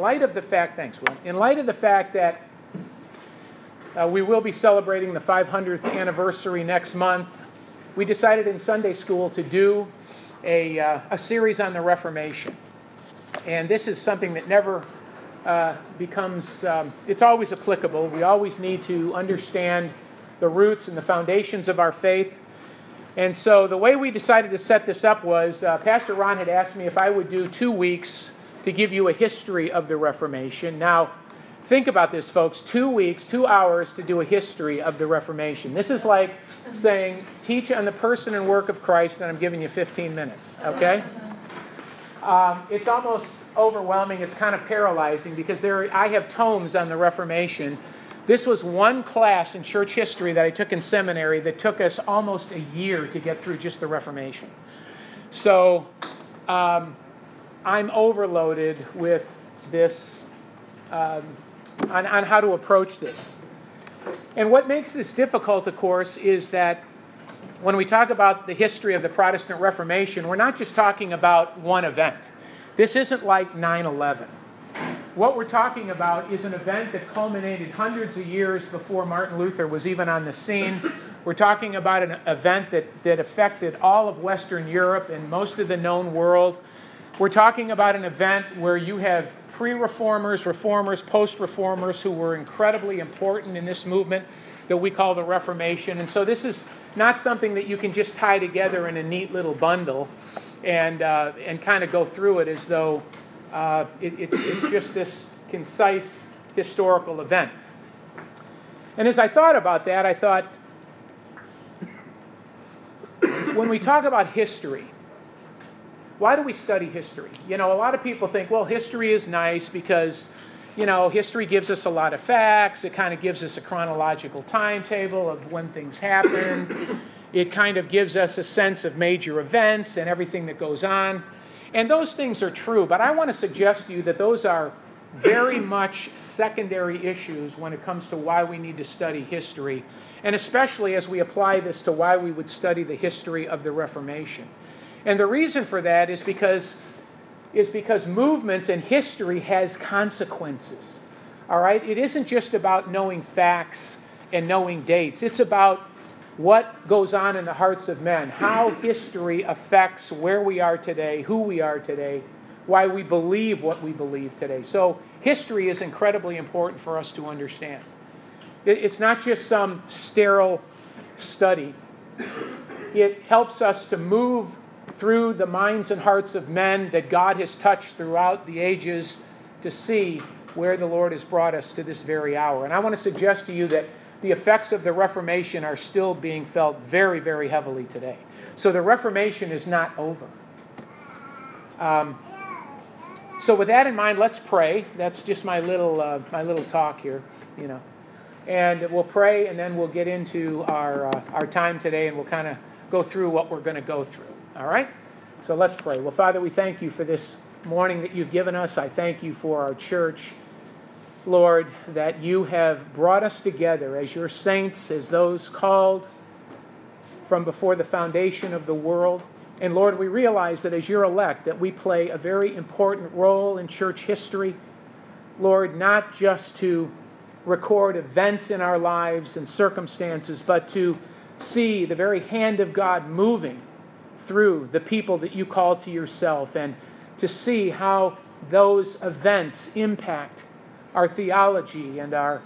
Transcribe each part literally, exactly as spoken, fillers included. In light of the fact, thanks, Will, in light of the fact that uh, we will be celebrating the five hundredth anniversary next month, we decided in Sunday school to do a, uh, a series on the Reformation. And this is something that never uh, becomes, um, it's always applicable. We always need to understand the roots and the foundations of our faith. And so the way we decided to set this up was uh, Pastor Ron had asked me if I would do two weeks to give you a history of the Reformation. Now, think about this, folks. Two weeks, two hours to do a history of the Reformation. This is like saying, teach on the person and work of Christ, and I'm giving you fifteen minutes, okay? Um, it's almost overwhelming. It's kind of paralyzing because there are, I have tomes on the Reformation. This was one class in church history that I took in seminary that took us almost a year to get through just the Reformation. So um, I'm overloaded with this, um, on, on how to approach this. And what makes this difficult, of course, is that when we talk about the history of the Protestant Reformation, we're not just talking about one event. This isn't like nine eleven. What we're talking about is an event that culminated hundreds of years before Martin Luther was even on the scene. We're talking about an event that, that affected all of Western Europe and most of the known world. We're talking about an event where you have pre-reformers, reformers, post-reformers who were incredibly important in this movement that we call the Reformation. And so this is not something that you can just tie together in a neat little bundle and, uh, and kind of go through it as though Uh, it, it's, it's just this concise historical event. And as I thought about that, I thought, when we talk about history, why do we study history? You know, a lot of people think, well, history is nice because, you know, history gives us a lot of facts. It kind of gives us a chronological timetable of when things happen. It kind of gives us a sense of major events and everything that goes on. And those things are true, but I want to suggest to you that those are very much secondary issues when it comes to why we need to study history, and especially as we apply this to why we would study the history of the Reformation. And the reason for that is because, is because movements and history has consequences. All right? It isn't just about knowing facts and knowing dates. It's about what goes on in the hearts of men, how history affects where we are today, who we are today, why we believe what we believe today. So history is incredibly important for us to understand. It's not just some sterile study. It helps us to move through the minds and hearts of men that God has touched throughout the ages to see where the Lord has brought us to this very hour. And I want to suggest to you that the effects of the Reformation are still being felt very, very heavily today. So the Reformation is not over. Um, so with that in mind, let's pray. That's just my little uh, my little talk here, you know. And we'll pray, and then we'll get into our uh, our time today, and we'll kind of go through what we're going to go through. All right? So let's pray. Well, Father, we thank you for this morning that you've given us. I thank you for our church, Lord, that you have brought us together as your saints, as those called from before the foundation of the world. And Lord, we realize that as your elect, that we play a very important role in church history. Lord, not just to record events in our lives and circumstances, but to see the very hand of God moving through the people that you call to yourself, and to see how those events impact our theology and our,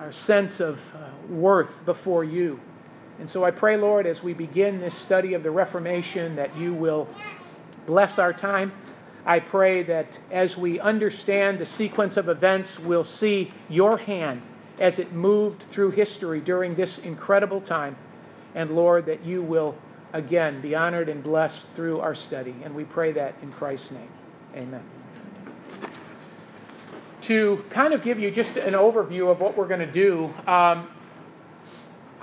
our sense of uh, worth before you. And so I pray, Lord, as we begin this study of the Reformation, that you will bless our time. I pray that as we understand the sequence of events, we'll see your hand as it moved through history during this incredible time. And Lord, that you will again be honored and blessed through our study. And we pray that in Christ's name. Amen. To kind of give you just an overview of what we're going to do, um,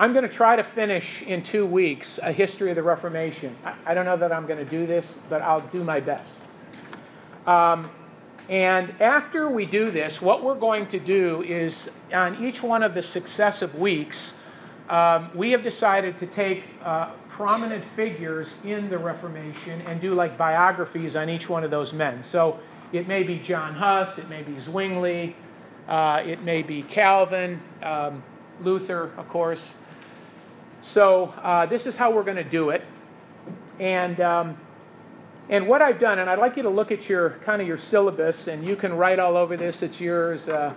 I'm going to try to finish in two weeks a history of the Reformation. I, I don't know that I'm going to do this, but I'll do my best. Um, and after we do this, what we're going to do is on each one of the successive weeks, um, we have decided to take uh, prominent figures in the Reformation and do like biographies on each one of those men. So It may be John Huss, it may be Zwingli, uh, it may be Calvin, um, Luther, of course. So uh, this is how we're going to do it. And, um, and what I've done, and I'd like you to look at your kind of your syllabus, and you can write all over this, it's yours. Uh,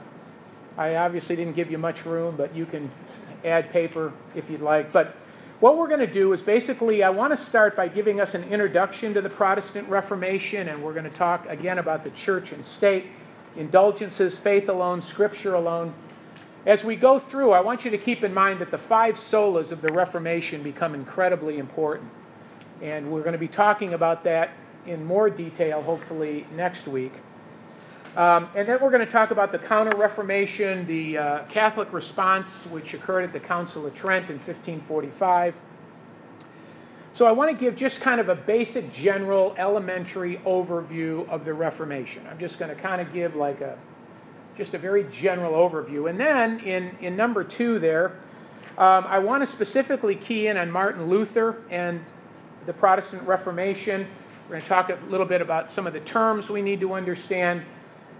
I obviously didn't give you much room, but you can add paper if you'd like. But what we're going to do is basically I want to start by giving us an introduction to the Protestant Reformation, and we're going to talk again about the church and state, indulgences, faith alone, scripture alone. As we go through, I want you to keep in mind that the five solas of the Reformation become incredibly important. And we're going to be talking about that in more detail, hopefully, next week. Um, and then we're going to talk about the Counter-Reformation, the uh, Catholic response, which occurred at the Council of Trent in fifteen forty-five. So I want to give just kind of a basic, general, elementary overview of the Reformation. I'm just going to kind of give like a, just a very general overview. And then in, in number two there, um, I want to specifically key in on Martin Luther and the Protestant Reformation. We're going to talk a little bit about some of the terms we need to understand,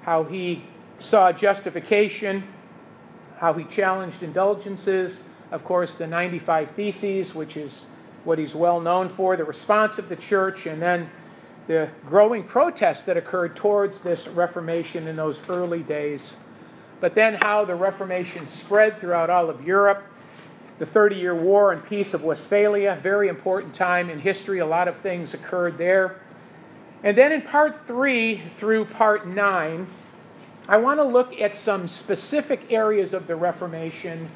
how he saw justification, how he challenged indulgences, of course, the ninety-five Theses, which is what he's well known for, the response of the church, and then the growing protests that occurred towards this Reformation in those early days, but then how the Reformation spread throughout all of Europe, the thirty year war and Peace of Westphalia, very important time in history, a lot of things occurred there. And then in part three through part nine, I want to look at some specific areas of the Reformation,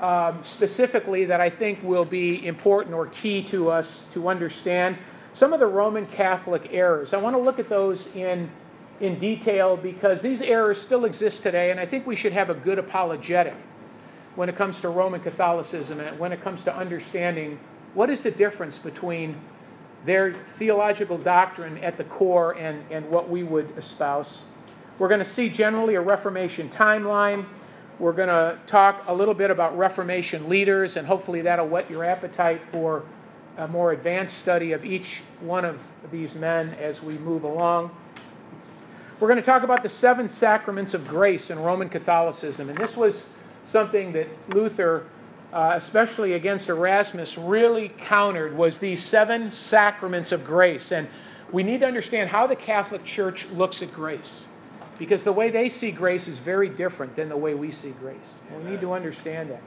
um, specifically that I think will be important or key to us to understand. Some of the Roman Catholic errors. I want to look at those in, in detail because these errors still exist today, and I think we should have a good apologetic when it comes to Roman Catholicism and when it comes to understanding what is the difference between their theological doctrine at the core and, and what we would espouse. We're going to see generally a Reformation timeline. We're going to talk a little bit about Reformation leaders, and hopefully that'll whet your appetite for a more advanced study of each one of these men as we move along. We're going to talk about the seven sacraments of grace in Roman Catholicism, and this was something that Luther, Uh, especially against Erasmus, really countered, was these seven sacraments of grace. And we need to understand how the Catholic Church looks at grace, because the way they see grace is very different than the way we see grace. We need to understand that.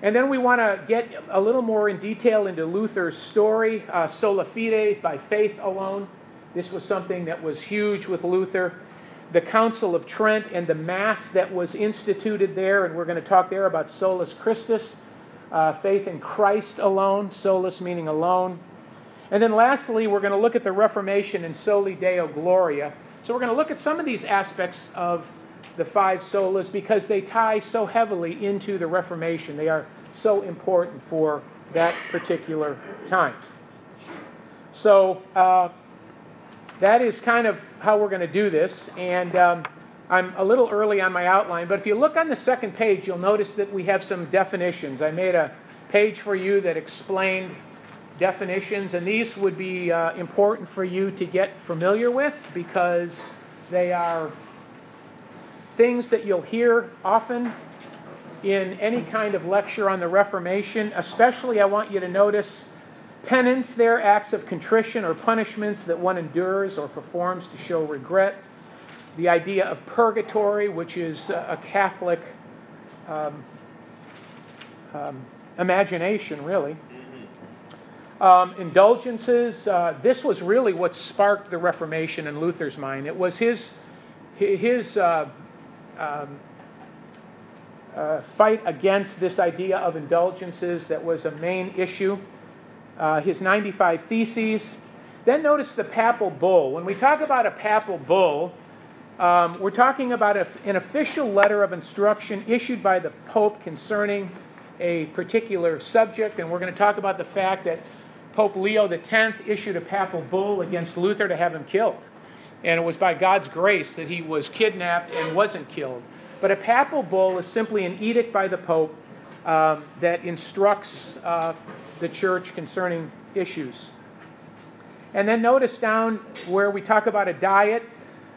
And then we want to get a little more in detail into Luther's story, uh, sola fide, by faith alone. This was something that was huge with Luther. The Council of Trent and the Mass that was instituted there, and we're going to talk there about solus Christus, uh, faith in Christ alone, solus meaning alone. And then lastly, we're going to look at the Reformation and soli Deo Gloria. So we're going to look at some of these aspects of the five solas because they tie so heavily into the Reformation. They are so important for that particular time. So, uh, that is kind of how we're going to do this, and um, I'm a little early on my outline, but if you look on the second page, you'll notice that we have some definitions. I made a page for you that explained definitions, and these would be uh, important for you to get familiar with because they are things that you'll hear often in any kind of lecture on the Reformation. Especially, I want you to notice penance there, acts of contrition or punishments that one endures or performs to show regret. The idea of purgatory, which is a Catholic um, um, imagination, really. Um, indulgences. Uh, this was really what sparked the Reformation in Luther's mind. It was his, his uh, um, uh, fight against this idea of indulgences that was a main issue. Uh, his ninety-five Theses. Then notice the papal bull. When we talk about a papal bull, um, we're talking about a, an official letter of instruction issued by the Pope concerning a particular subject, and we're going to talk about the fact that Pope Leo the tenth issued a papal bull against Luther to have him killed. And it was by God's grace that he was kidnapped and wasn't killed. But a papal bull is simply an edict by the Pope um, that instructs uh, the church concerning issues. And then notice down where we talk about a diet,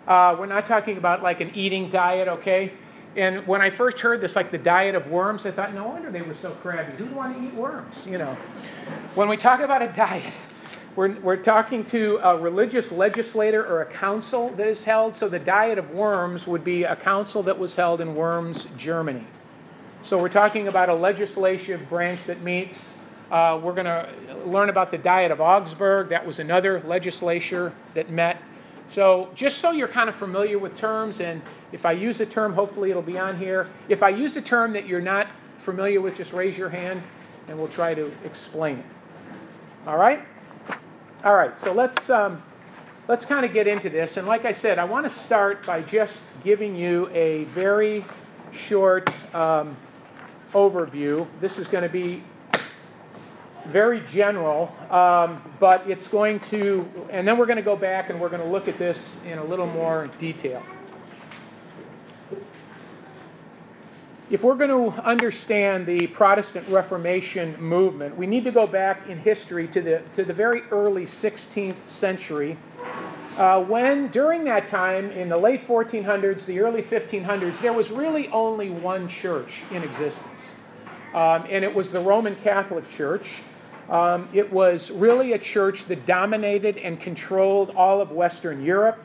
Uh, we're not talking about like an eating diet, okay? And when I first heard this, like the diet of worms, I thought, no wonder they were so crabby. Who'd want to eat worms, you know? When we talk about a diet, we're, we're talking to a religious legislator or a council that is held. So the Diet of Worms would be a council that was held in Worms, Germany. So we're talking about a legislative branch that meets. Uh, we're going to learn about the Diet of Augsburg. That was another legislature that met. So just so you're kind of familiar with terms, and if I use a term, hopefully it'll be on here. If I use a term that you're not familiar with, just raise your hand, and we'll try to explain it. All right? All right, so let's, um, let's kind of get into this. And like I said, I want to start by just giving you a very short um, overview. This is going to be very general, um, but it's going to, and then we're going to go back and we're going to look at this in a little more detail. If we're going to understand the Protestant Reformation movement, we need to go back in history to the, to the very early sixteenth century, uh, when during that time, in the late fourteen hundreds, the early fifteen hundreds, there was really only one church in existence, um, and it was the Roman Catholic Church. Um, it was really a church that dominated and controlled all of Western Europe,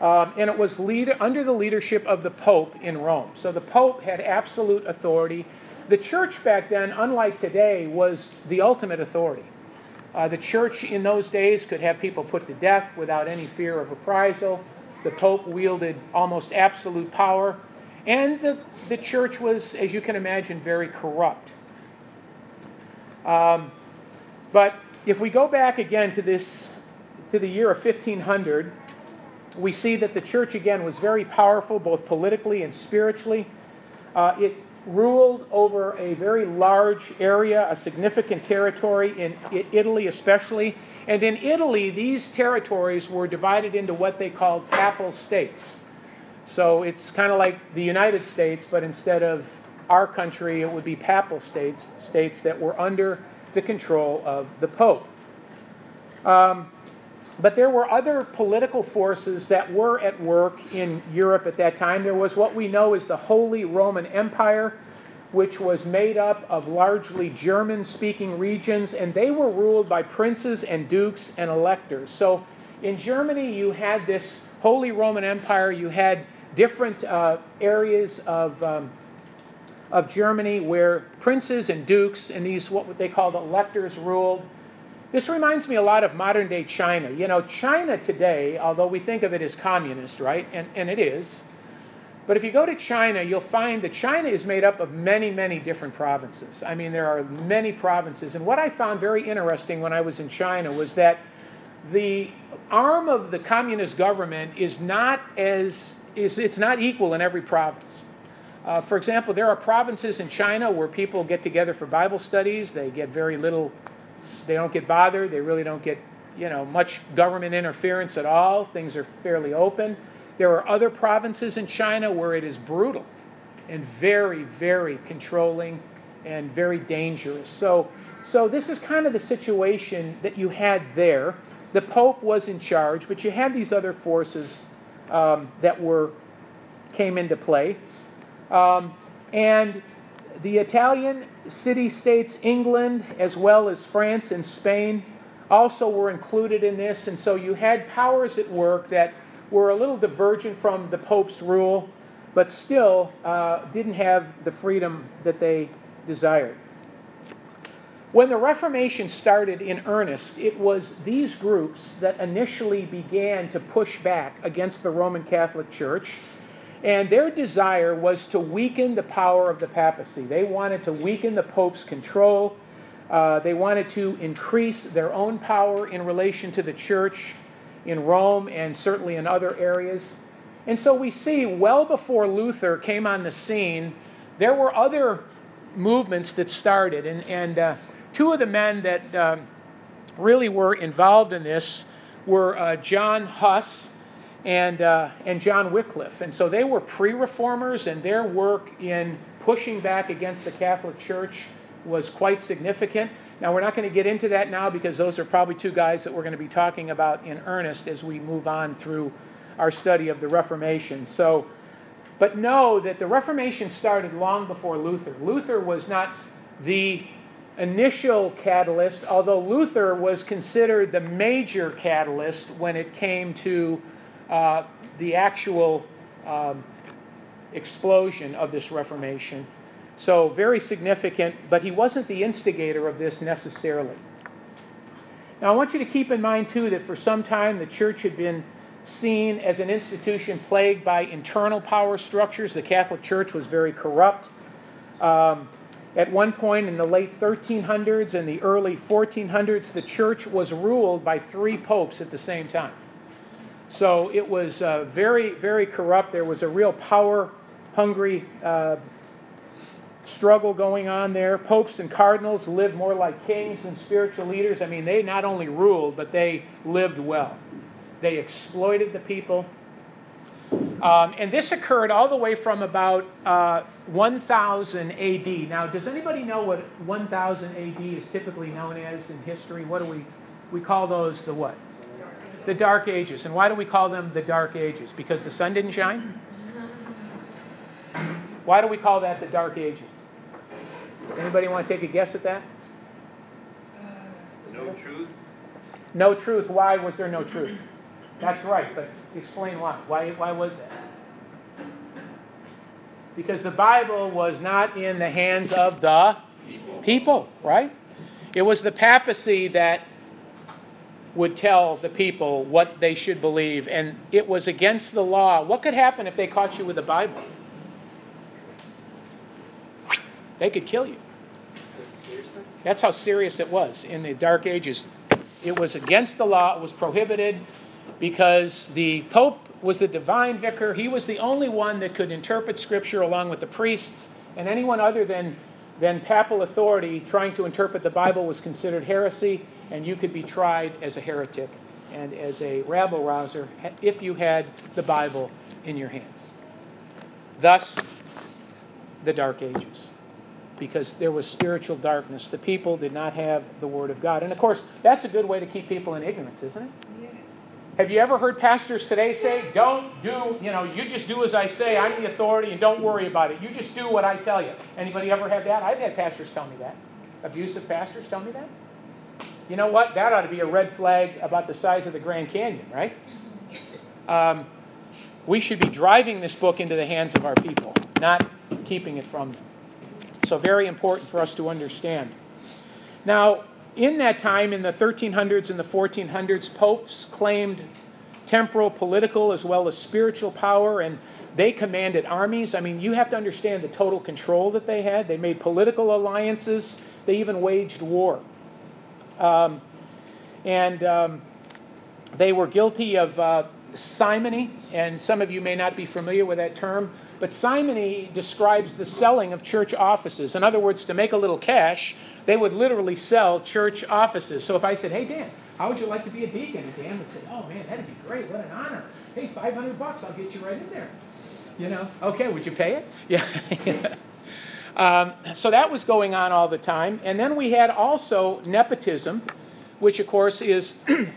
um, and it was lead, under the leadership of the Pope in Rome. So the Pope had absolute authority. The church back then, unlike today, was the ultimate authority. Uh, the church in those days could have people put to death without any fear of reprisal. The Pope wielded almost absolute power, and the, the church was, as you can imagine, very corrupt. Um, But if we go back again to this, to the year of fifteen hundred, we see that the church again was very powerful, both politically and spiritually. Uh, it ruled over a very large area, a significant territory in Italy especially. And in Italy, these territories were divided into what they called papal states. So it's kind of like the United States, but instead of our country, it would be papal states, states that were under the control of the Pope. Um, but there were other political forces that were at work in Europe at that time. There was what we know as the Holy Roman Empire, which was made up of largely German-speaking regions, and they were ruled by princes and dukes and electors. So in Germany, you had this Holy Roman Empire. You had different uh, areas of um, of Germany where princes and dukes and these what they called electors ruled. This reminds me a lot of modern-day China. You know, China today, although we think of it as communist, right, and, and it is, but if you go to China, you'll find that China is made up of many, many different provinces. I mean, there are many provinces. And what I found very interesting when I was in China was that the arm of the communist government is not as, is, it's not equal in every province. Uh, for example, there are provinces in China where people get together for Bible studies. They get very little, they don't get bothered. They really don't get, you know, much government interference at all. Things are fairly open. There are other provinces in China where it is brutal and very, very controlling and very dangerous. So, so this is kind of the situation that you had there. The Pope was in charge, but you had these other forces um, that were, came into play. Um, and the Italian city-states, England, as well as France and Spain, also were included in this. And so you had powers at work that were a little divergent from the Pope's rule, but still uh, didn't have the freedom that they desired. When the Reformation started in earnest, it was these groups that initially began to push back against the Roman Catholic Church. And their desire was to weaken the power of the papacy. They wanted to weaken the Pope's control. Uh, they wanted to increase their own power in relation to the church in Rome and certainly in other areas. And so we see well before Luther came on the scene, there were other movements that started. And, and uh, two of the men that uh, really were involved in this were uh, John Huss And, uh, and John Wycliffe. And so they were pre-reformers, and their work in pushing back against the Catholic Church was quite significant. Now, we're not going to get into that now because those are probably two guys that we're going to be talking about in earnest as we move on through our study of the Reformation. So, but know that the Reformation started long before Luther. Luther was not the initial catalyst, although Luther was considered the major catalyst when it came to uh, the actual um, explosion of this Reformation. So very significant, but he wasn't the instigator of this necessarily. Now I want you to keep in mind too that for some time the church had been seen as an institution plagued by internal power structures. The Catholic Church was very corrupt. Um, At one point in the late thirteen hundreds and the early fourteen hundreds, the church was ruled by three popes at the same time. So it was uh, very, very corrupt. There was a real power-hungry uh, struggle going on there. Popes and cardinals lived more like kings than spiritual leaders. I mean, they not only ruled, but they lived well. They exploited the people. Um, and this occurred all the way from about uh, one thousand A D Now, does anybody know what one thousand A D is typically known as in history? What do we, we call those the what? The Dark Ages. And why do we call them the Dark Ages? Because the sun didn't shine? Why do we call that the Dark Ages? Anybody want to take a guess at that? No truth. No truth. Why was there no truth? That's right, but explain why. Why, why was that? Because the Bible was not in the hands of the people. people, right? It was the papacy that would tell the people what they should believe, and it was against the law. What could happen if they caught you with a Bible? They could kill you. Seriously? That's how serious it was in the Dark Ages. It was against the law. It was prohibited. Because the Pope was the divine vicar. He was the only one that could interpret Scripture along with the priests. And anyone other than, than papal authority trying to interpret the Bible was considered heresy. And you could be tried as a heretic and as a rabble-rouser if you had the Bible in your hands. Thus, the Dark Ages. Because there was spiritual darkness. The people did not have the Word of God. And of course, that's a good way to keep people in ignorance, isn't it? Have you ever heard pastors today say, don't do, you know, you just do as I say, I'm the authority, and don't worry about it. You just do what I tell you. Anybody ever had that? I've had pastors tell me that. Abusive pastors tell me that. You know what? That ought to be a red flag about the size of the Grand Canyon, right? Um, we should be driving this book into the hands of our people, not keeping it from them. So very important for us to understand. Now, in that time, in the thirteen hundreds and the fourteen hundreds, popes claimed temporal, political, as well as spiritual power, and they commanded armies. I mean, you have to understand the total control that they had. They made political alliances. They even waged war. Um, and um, they were guilty of uh, simony, and some of you may not be familiar with that term, but simony describes the selling of church offices. In other words, to make a little cash, they would literally sell church offices. So if I said, hey, Dan, how would you like to be a deacon? And Dan would say, oh, man, that'd be great. What an honor. Hey, five hundred bucks, I'll get you right in there. You know, okay, would you pay it? Yeah. um, so that was going on all the time. And then we had also nepotism, which, of course, is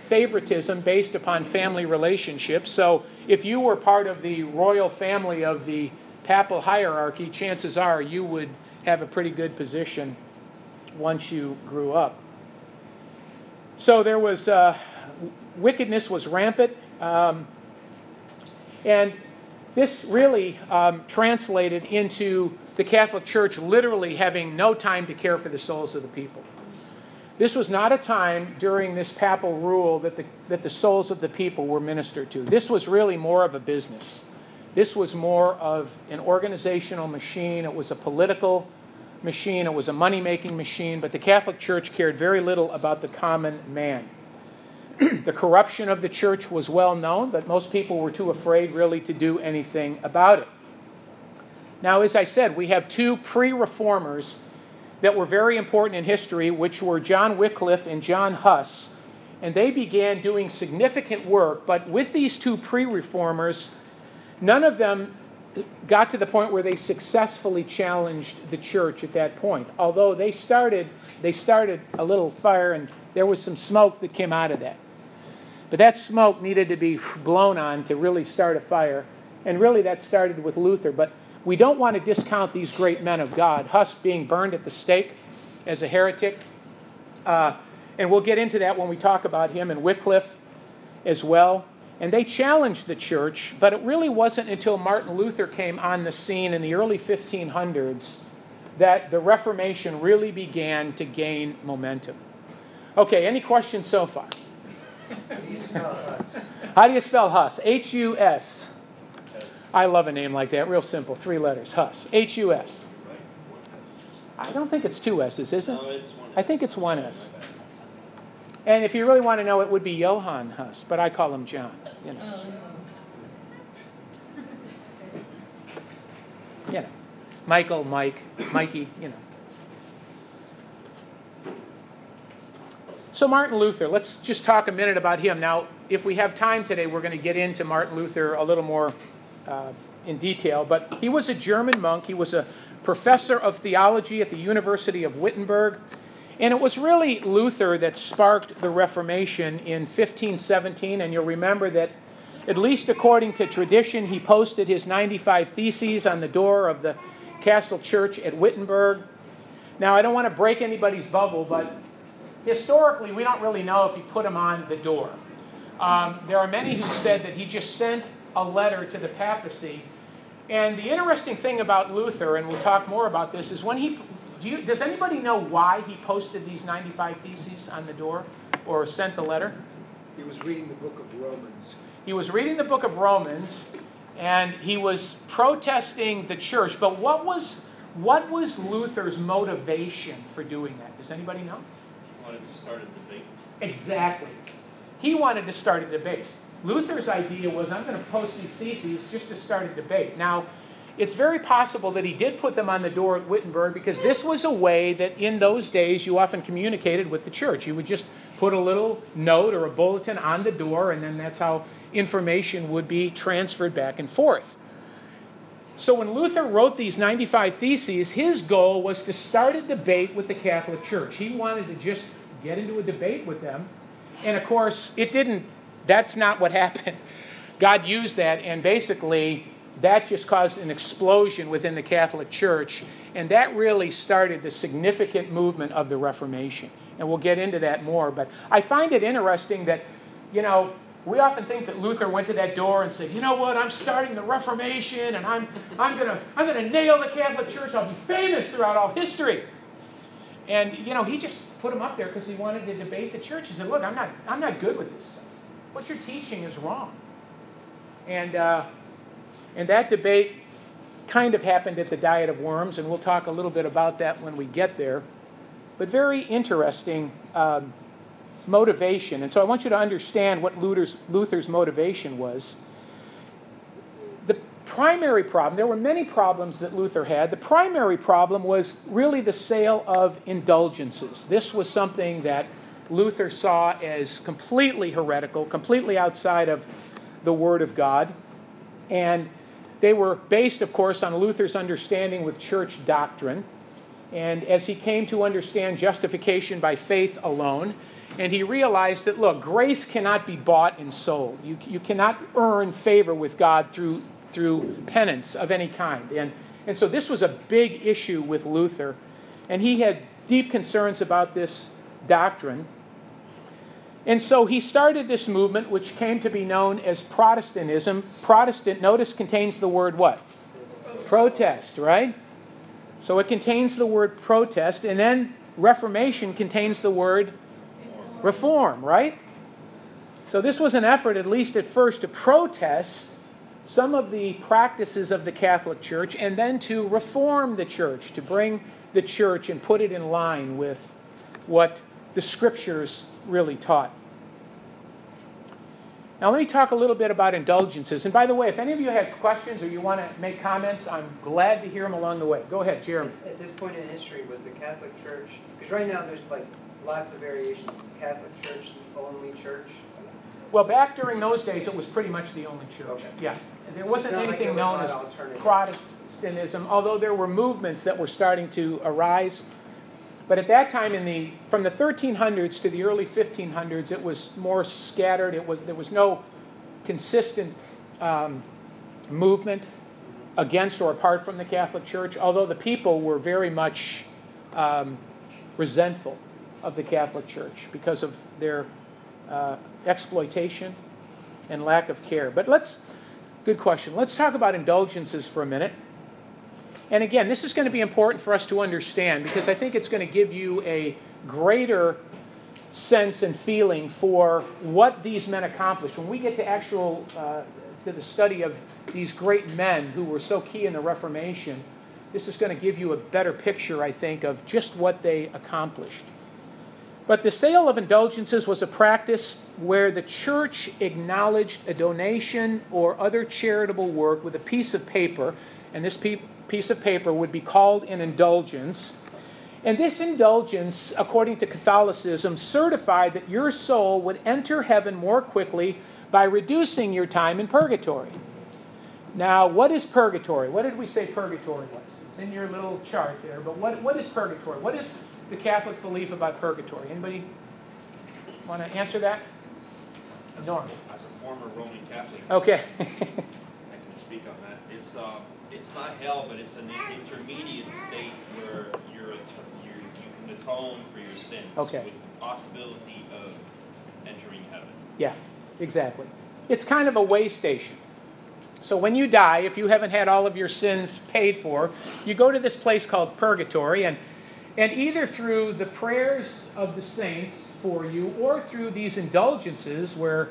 favoritism based upon family relationships. So if you were part of the royal family of the papal hierarchy, chances are you would have a pretty good position once you grew up. So there was, uh, wickedness was rampant. Um, and this really um, translated into the Catholic Church literally having no time to care for the souls of the people. This was not a time during this papal rule that the, that the souls of the people were ministered to. This was really more of a business. This was more of an organizational machine. It was a political machine. It was a money-making machine. But the Catholic Church cared very little about the common man. The corruption of the church was well known, but most people were too afraid really to do anything about it. Now, as I said, we have two pre-reformers that were very important in history, which were John Wycliffe and John Huss. And they began doing significant work, but with these two pre-reformers, none of them got to the point where they successfully challenged the church at that point. Although they started, they started a little fire, and there was some smoke that came out of that. But that smoke needed to be blown on to really start a fire. And really that started with Luther. But we don't want to discount these great men of God. Huss being burned at the stake as a heretic. Uh, and we'll get into that when we talk about him, and Wycliffe as well. And they challenged the church, but it really wasn't until Martin Luther came on the scene in the early fifteen hundreds that the Reformation really began to gain momentum. Okay, any questions so far? How do you spell Huss? How do you spell Huss? H U S. I love a name like that. Real simple. Three letters. Huss. H U S. I don't think it's two S's, is it? No, it's one S. I think it's one S. And if you really want to know, it would be Johann Huss, but I call him John. You know. So. You know. Michael, Mike, Mikey, you know. So Martin Luther, let's just talk a minute about him. Now, if we have time today, we're going to get into Martin Luther a little more uh, in detail. But he was a German monk. He was a professor of theology at the University of Wittenberg. And it was really Luther that sparked the Reformation in fifteen seventeen, and you'll remember that, at least according to tradition, he posted his ninety-five theses on the door of the Castle Church at Wittenberg. Now, I don't want to break anybody's bubble, but historically, we don't really know if he put them on the door. Um, there are many who said that he just sent a letter to the papacy. And the interesting thing about Luther, and we'll talk more about this, is when he... Do you, does anybody know why he posted these ninety-five theses on the door or sent the letter? He was reading the book of Romans. He was reading the book of Romans, and he was protesting the church. But what was, what was Luther's motivation for doing that? Does anybody know? He wanted to start a debate. Exactly. He wanted to start a debate. Luther's idea was, I'm going to post these theses just to start a debate. Now, it's very possible that he did put them on the door at Wittenberg, because this was a way that in those days you often communicated with the church. You would just put a little note or a bulletin on the door, and then that's how information would be transferred back and forth. So when Luther wrote these ninety-five theses, his goal was to start a debate with the Catholic Church. He wanted to just get into a debate with them. And of course, it didn't. That's not what happened. God used that, and basically... that just caused an explosion within the Catholic Church, and that really started the significant movement of the Reformation. And we'll get into that more, but I find it interesting that, you know, we often think that Luther went to that door and said, you know what, I'm starting the Reformation, and I'm, I'm gonna, I'm gonna nail the Catholic Church, I'll be famous throughout all history. And, you know, he just put him up there because he wanted to debate the church. He said, look, I'm not, I'm not good with this. What you're teaching is wrong. And, uh, And that debate kind of happened at the Diet of Worms, and we'll talk a little bit about that when we get there. But very interesting um, motivation. And so I want you to understand what Luther's, Luther's motivation was. The primary problem, there were many problems that Luther had. The primary problem was really the sale of indulgences. This was something that Luther saw as completely heretical, completely outside of the Word of God. And they were based, of course, on Luther's understanding with church doctrine. And as he came to understand justification by faith alone, and he realized that, look, grace cannot be bought and sold. You, you cannot earn favor with God through, through penance of any kind. And, and so this was a big issue with Luther. And he had deep concerns about this doctrine. And so he started this movement, which came to be known as Protestantism. Protestant, notice, contains the word what? Protest, right? So it contains the word protest, and then Reformation contains the word reform, right? So this was an effort, at least at first, to protest some of the practices of the Catholic Church, and then to reform the Church, to bring the Church and put it in line with what the Scriptures really taught. Now let me talk a little bit about indulgences. And by the way, if any of you have questions or you want to make comments, I'm glad to hear them along the way. Go ahead, Jeremy. At this point in history, was the Catholic Church, because right now there's like lots of variations, was the Catholic Church the only church? Well, back during those days, it was pretty much the only church. Okay. Yeah. There wasn't anything known as Protestantism, although there were movements that were starting to arise. But at that time, in the, from the thirteen hundreds to the early fifteen hundreds, it was more scattered. It was, there was no consistent um, movement against or apart from the Catholic Church, although the people were very much um, resentful of the Catholic Church because of their uh, exploitation and lack of care. But let's, good question. Let's talk about indulgences for a minute. And again, this is going to be important for us to understand because I think it's going to give you a greater sense and feeling for what these men accomplished. When we get to actual, uh, to the study of these great men who were so key in the Reformation, this is going to give you a better picture, I think, of just what they accomplished. But the sale of indulgences was a practice where the church acknowledged a donation or other charitable work with a piece of paper, and this pe- piece of paper would be called an indulgence. And this indulgence, according to Catholicism, certified that your soul would enter heaven more quickly by reducing your time in purgatory. Now, what is purgatory? What did we say purgatory was? It's in your little chart there, but what, what is purgatory? What is the Catholic belief about purgatory? Anybody want to answer that? Norm. As a former Roman Catholic, okay. I can speak on that. It's uh, it's not hell, but it's an intermediate state where you're, at, you're you can atone for your sins, okay, with the possibility of entering heaven. Yeah, exactly. It's kind of a way station. So when you die, if you haven't had all of your sins paid for, you go to this place called purgatory, and and either through the prayers of the saints for you or through these indulgences where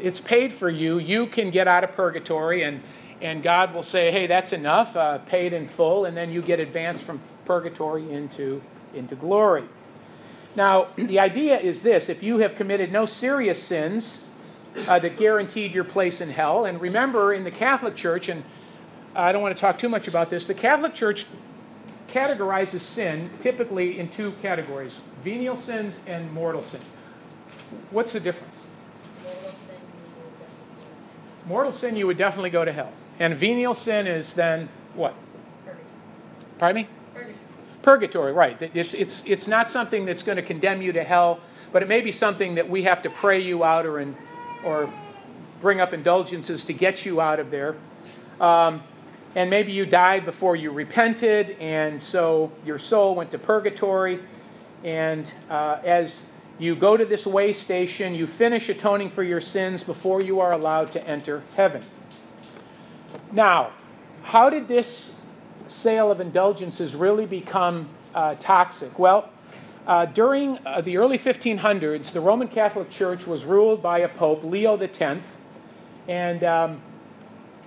it's paid for you, you can get out of purgatory, and, and God will say, hey, that's enough, uh, paid in full, and then you get advanced from purgatory into, into glory. Now, the idea is this. If you have committed no serious sins uh, that guaranteed your place in hell, and remember in the Catholic Church, and I don't want to talk too much about this, the Catholic Church categorizes sin typically in two categories, venial sins and mortal sins. What's the difference? Mortal sin, you would definitely go to hell. And venial sin is then what? Purgatory. Pardon me? Purgatory. Purgatory, right. It's, it's, it's not something that's going to condemn you to hell, but it may be something that we have to pray you out or, in, or bring up indulgences to get you out of there. Um, And maybe you died before you repented, and so your soul went to purgatory. And uh, as you go to this way station, you finish atoning for your sins before you are allowed to enter heaven. Now, how did this sale of indulgences really become uh, toxic? Well, uh, during uh, the early fifteen hundreds, the Roman Catholic Church was ruled by a Pope, Leo the tenth, and Um,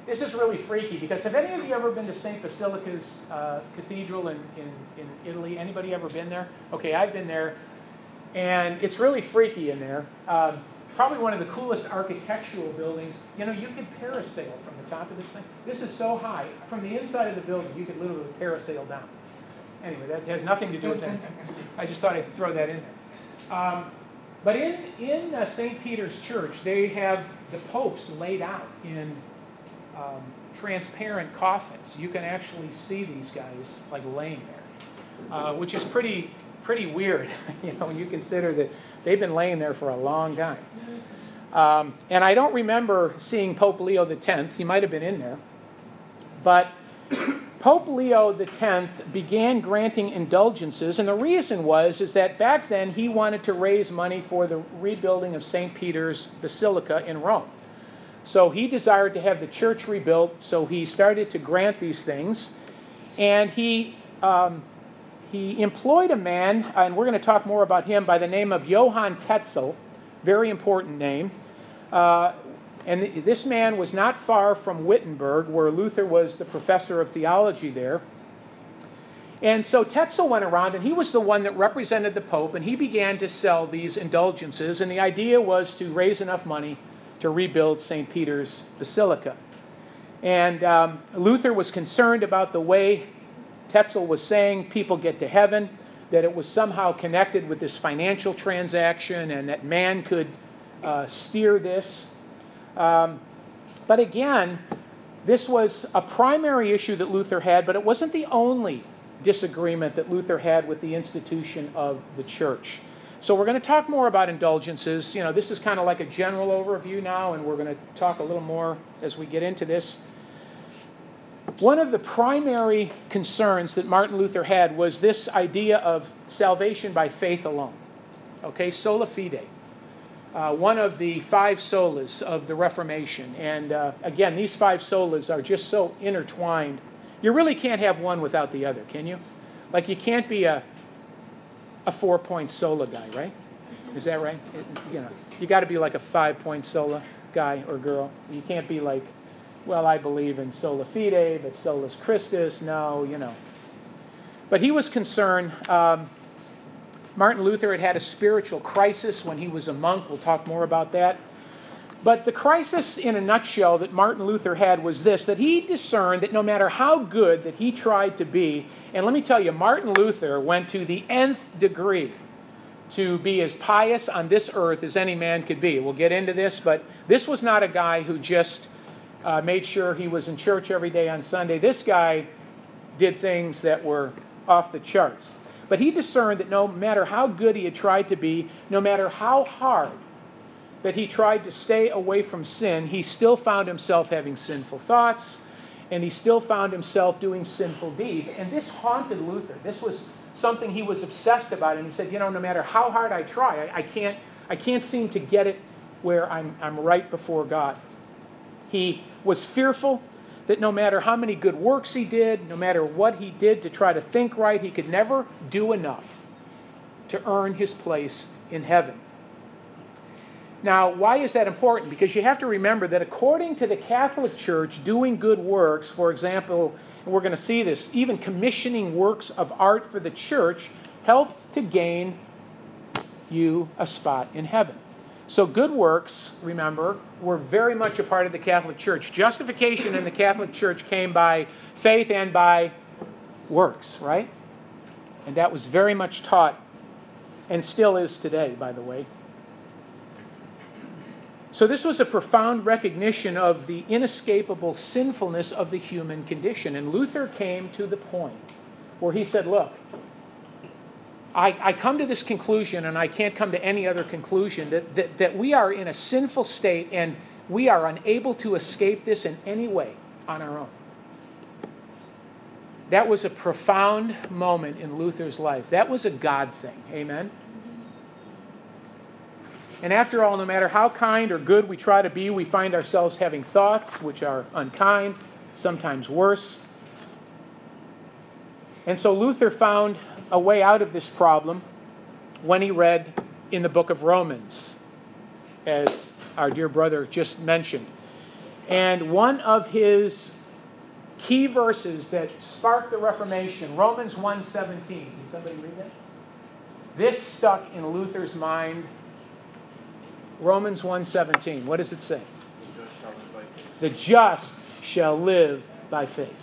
This is really freaky because have any of you ever been to Saint Basilica's uh, Cathedral in, in, in Italy? Anybody ever been there? Okay, I've been there, and it's really freaky in there. Um, probably one of the coolest architectural buildings. You know, you can parasail from the top of this thing. This is so high. From the inside of the building, you can literally parasail down. Anyway, that has nothing to do with anything. I just thought I'd throw that in there. Um, but in, in uh, Saint Peter's Church, they have the popes laid out in Um, transparent coffins. You can actually see these guys like laying there, uh, which is pretty pretty weird, you know, when you consider that they've been laying there for a long time. Um, and I don't remember seeing Pope Leo the tenth. He might have been in there. But Pope Leo the tenth began granting indulgences, and the reason was is that back then he wanted to raise money for the rebuilding of Saint Peter's Basilica in Rome. So he desired to have the church rebuilt, so he started to grant these things. And he, um, he employed a man, and we're going to talk more about him, by the name of Johann Tetzel, very important name. Uh, and th this man was not far from Wittenberg, where Luther was the professor of theology there. And so Tetzel went around, and he was the one that represented the Pope, and he began to sell these indulgences. And the idea was to raise enough money to rebuild Saint Peter's Basilica. And um, Luther was concerned about the way Tetzel was saying people get to heaven, that it was somehow connected with this financial transaction and that man could uh, steer this. Um, but again, this was a primary issue that Luther had, but it wasn't the only disagreement that Luther had with the institution of the church. So we're going to talk more about indulgences. You know, this is kind of like a general overview now, and we're going to talk a little more as we get into this. One of the primary concerns that Martin Luther had was this idea of salvation by faith alone. Okay, sola fide. Uh, one of the five solas of the Reformation. And uh, again, these five solas are just so intertwined. You really can't have one without the other, can you? Like, you can't be a a four-point sola guy, right? Is that right? It, you know, you got to be like a five-point sola guy or girl. You can't be like, well, I believe in sola fide, but solus Christus, no, you know. But he was concerned. Um, Martin Luther had had a spiritual crisis when he was a monk. We'll talk more about that. But the crisis in a nutshell that Martin Luther had was this, that he discerned that no matter how good that he tried to be, and let me tell you, Martin Luther went to the nth degree to be as pious on this earth as any man could be. We'll get into this, but this was not a guy who just uh, made sure he was in church every day on Sunday. This guy did things that were off the charts. But he discerned that no matter how good he had tried to be, no matter how hard that he tried to stay away from sin, he still found himself having sinful thoughts, and he still found himself doing sinful deeds. And this haunted Luther. This was something he was obsessed about, and he said, you know, no matter how hard I try, I, I, can't, I can't seem to get it where I'm, I'm right before God. He was fearful that no matter how many good works he did, no matter what he did to try to think right, he could never do enough to earn his place in heaven. Now, why is that important? Because you have to remember that according to the Catholic Church, doing good works, for example, and we're going to see this, even commissioning works of art for the church helped to gain you a spot in heaven. So good works, remember, were very much a part of the Catholic Church. Justification in the Catholic Church came by faith and by works, right? And that was very much taught, and still is today, by the way. So this was a profound recognition of the inescapable sinfulness of the human condition. And Luther came to the point where he said, look, I, I come to this conclusion, and I can't come to any other conclusion, that, that, that we are in a sinful state, and we are unable to escape this in any way on our own. That was a profound moment in Luther's life. That was a God thing. Amen? And after all, no matter how kind or good we try to be, we find ourselves having thoughts which are unkind, sometimes worse. And so Luther found a way out of this problem when he read in the book of Romans, as our dear brother just mentioned. And one of his key verses that sparked the Reformation, Romans one seventeen. Can somebody read that? This stuck in Luther's mind. Romans one seventeen. What does it say? The just shall live by faith.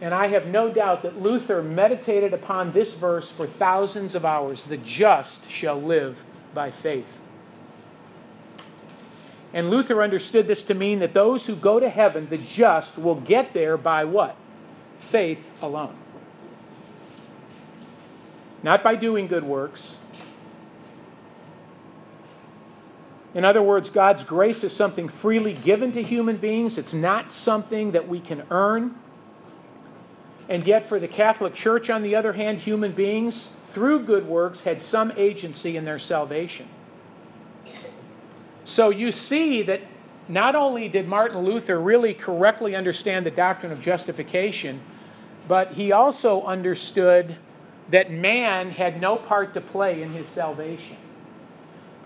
And I have no doubt that Luther meditated upon this verse for thousands of hours. The just shall live by faith. And Luther understood this to mean that those who go to heaven, the just, will get there by what? Faith alone. Not by doing good works. In other words, God's grace is something freely given to human beings. It's not something that we can earn. And yet for the Catholic Church, on the other hand, human beings, through good works, had some agency in their salvation. So you see that not only did Martin Luther really correctly understand the doctrine of justification, but he also understood that man had no part to play in his salvation.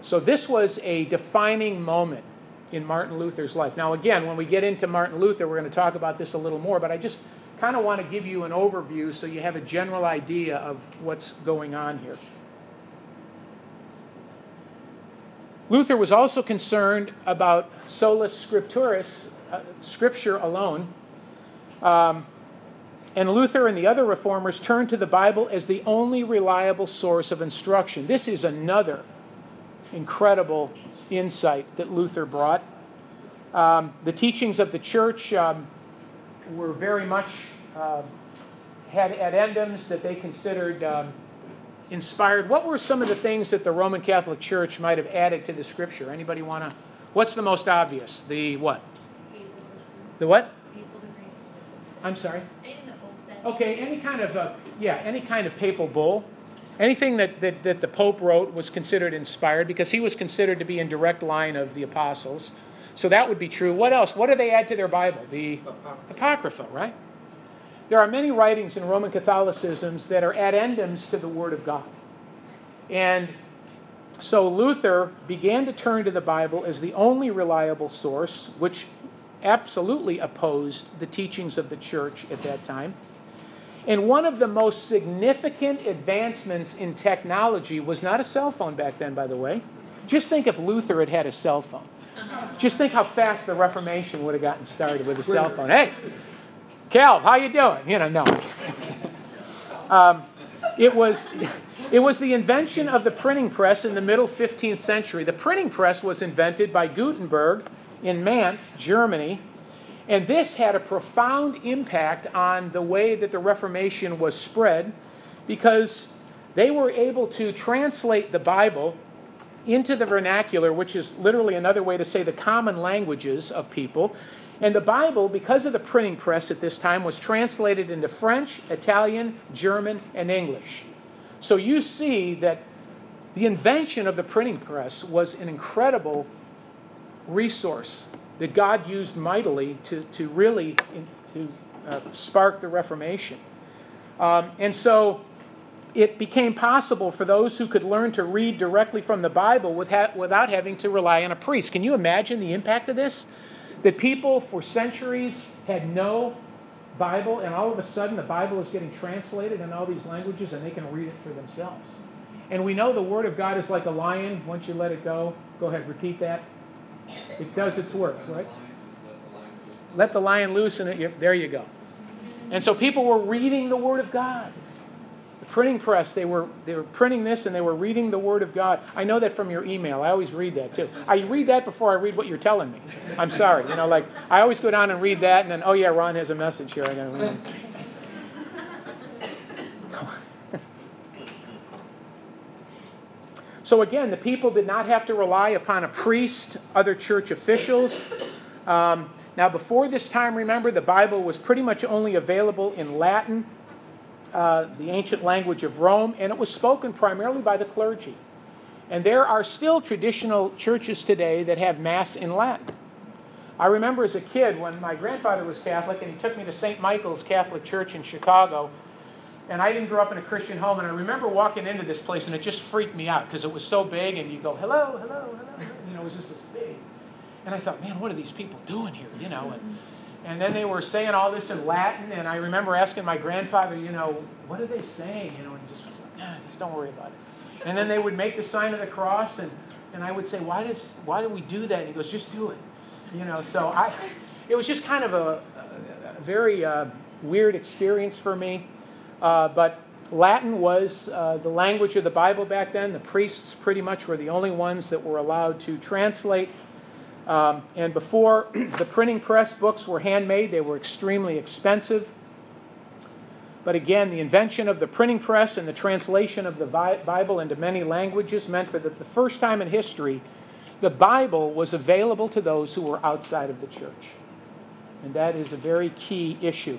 So this was a defining moment in Martin Luther's life. Now again, when we get into Martin Luther, we're going to talk about this a little more, but I just kind of want to give you an overview so you have a general idea of what's going on here. Luther was also concerned about sola scripturis, uh, scripture alone. Um, and Luther and the other reformers turned to the Bible as the only reliable source of instruction. This is another incredible insight that Luther brought. Um, the teachings of the church um, were very much uh, had addendums that they considered um, inspired. What were some of the things that the Roman Catholic Church might have added to the Scripture? Anybody want to? What's the most obvious? The what? The what? I'm sorry? Okay, any kind of, uh, yeah, any kind of papal bull. Anything that, that, that the Pope wrote was considered inspired because he was considered to be in direct line of the apostles. So that would be true. What else? What do they add to their Bible? The Apocrypha, right? There are many writings in Roman Catholicism that are addendums to the Word of God. And so Luther began to turn to the Bible as the only reliable source, which absolutely opposed the teachings of the church at that time. And one of the most significant advancements in technology was not a cell phone back then, by the way. Just think if Luther had had a cell phone. Just think how fast the Reformation would have gotten started with a cell phone. Hey, Cal, how you doing? You know, no. um, it was, it was the invention of the printing press in the middle fifteenth century. The printing press was invented by Gutenberg in Mainz, Germany. And this had a profound impact on the way that the Reformation was spread because they were able to translate the Bible into the vernacular, which is literally another way to say the common languages of people. And the Bible, because of the printing press at this time, was translated into French, Italian, German, and English. So you see that the invention of the printing press was an incredible resource that God used mightily to, to really in, to uh, spark the Reformation. Um, and so it became possible for those who could learn to read directly from the Bible without, without having to rely on a priest. Can you imagine the impact of this? That people for centuries had no Bible, and all of a sudden the Bible is getting translated in all these languages, and they can read it for themselves. And we know the Word of God is like a lion. Once you let it go, go ahead, repeat that. It does its work, right? Let the lion loose, and it, there you go. And so people were reading the Word of God. The printing press, they were, they were printing this, and they were reading the Word of God. I know that from your email. I always read that, too. I read that before I read what you're telling me. I'm sorry. You know, like, I always go down and read that, and then, oh, yeah, Ron has a message here. I gotta read it. So again, the people did not have to rely upon a priest, other church officials. Um, now before this time, remember, the Bible was pretty much only available in Latin, uh, the ancient language of Rome, and it was spoken primarily by the clergy. And there are still traditional churches today that have Mass in Latin. I remember as a kid when my grandfather was Catholic and he took me to Saint Michael's Catholic Church in Chicago. And I didn't grow up in a Christian home, and I remember walking into this place, and it just freaked me out because it was so big, and you go, hello, hello, hello. You know, it was just this big. And I thought, man, what are these people doing here, you know? And, and then they were saying all this in Latin, and I remember asking my grandfather, you know, what are they saying? You know, and he just was like, nah, just don't worry about it. And then they would make the sign of the cross, and, and I would say, why, does, why do we do that? And he goes, just do it. You know, so I, it was just kind of a, a very uh, weird experience for me. Uh, but Latin was uh, the language of the Bible back then. The priests pretty much were the only ones that were allowed to translate. Um, and before the printing press, books were handmade. They were extremely expensive. But again, the invention of the printing press and the translation of the Bible into many languages meant for the, the first time in history, the Bible was available to those who were outside of the church. And that is a very key issue.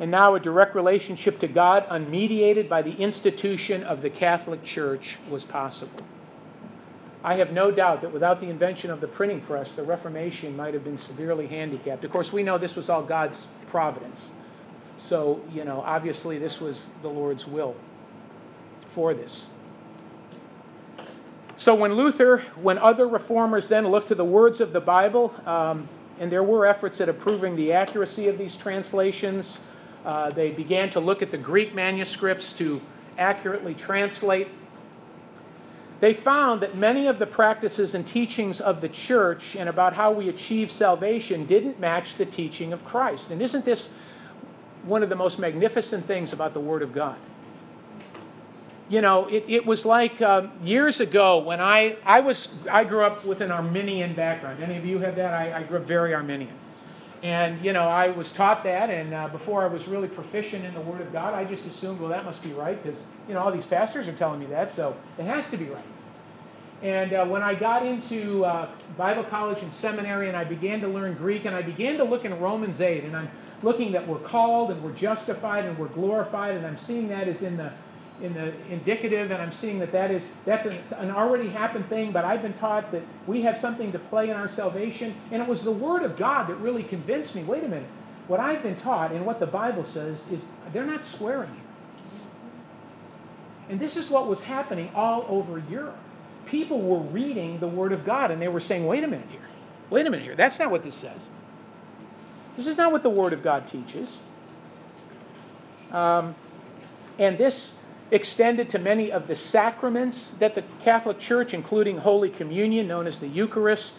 And now a direct relationship to God, unmediated by the institution of the Catholic Church, was possible. I have no doubt that without the invention of the printing press, the Reformation might have been severely handicapped. Of course, we know this was all God's providence. So, you know, obviously this was the Lord's will for this. So when Luther, when other reformers then looked to the words of the Bible, um, and there were efforts at improving the accuracy of these translations, Uh, they began to look at the Greek manuscripts to accurately translate. They found that many of the practices and teachings of the church and about how we achieve salvation didn't match the teaching of Christ. And isn't this one of the most magnificent things about the Word of God? You know, it, it was like um, years ago when I, I was, I grew up with an Arminian background. Any of you have that? I, I grew up very Arminian. And, you know, I was taught that, and uh, before I was really proficient in the Word of God, I just assumed, well, that must be right, because, you know, all these pastors are telling me that, so it has to be right. And uh, when I got into uh, Bible college and seminary, and I began to learn Greek, and I began to look in Romans eight, and I'm looking that we're called, and we're justified, and we're glorified, and I'm seeing that as in the in the indicative, and I'm seeing that that is, that's an, an already happened thing, but I've been taught that we have something to play in our salvation, and it was the Word of God that really convinced me, wait a minute, what I've been taught and what the Bible says is they're not swearing here. And this is what was happening all over Europe. People were reading the Word of God, and they were saying, wait a minute here, wait a minute here, that's not what this says. This is not what the Word of God teaches. Um, and this extended to many of the sacraments that the Catholic Church, including Holy Communion, known as the Eucharist.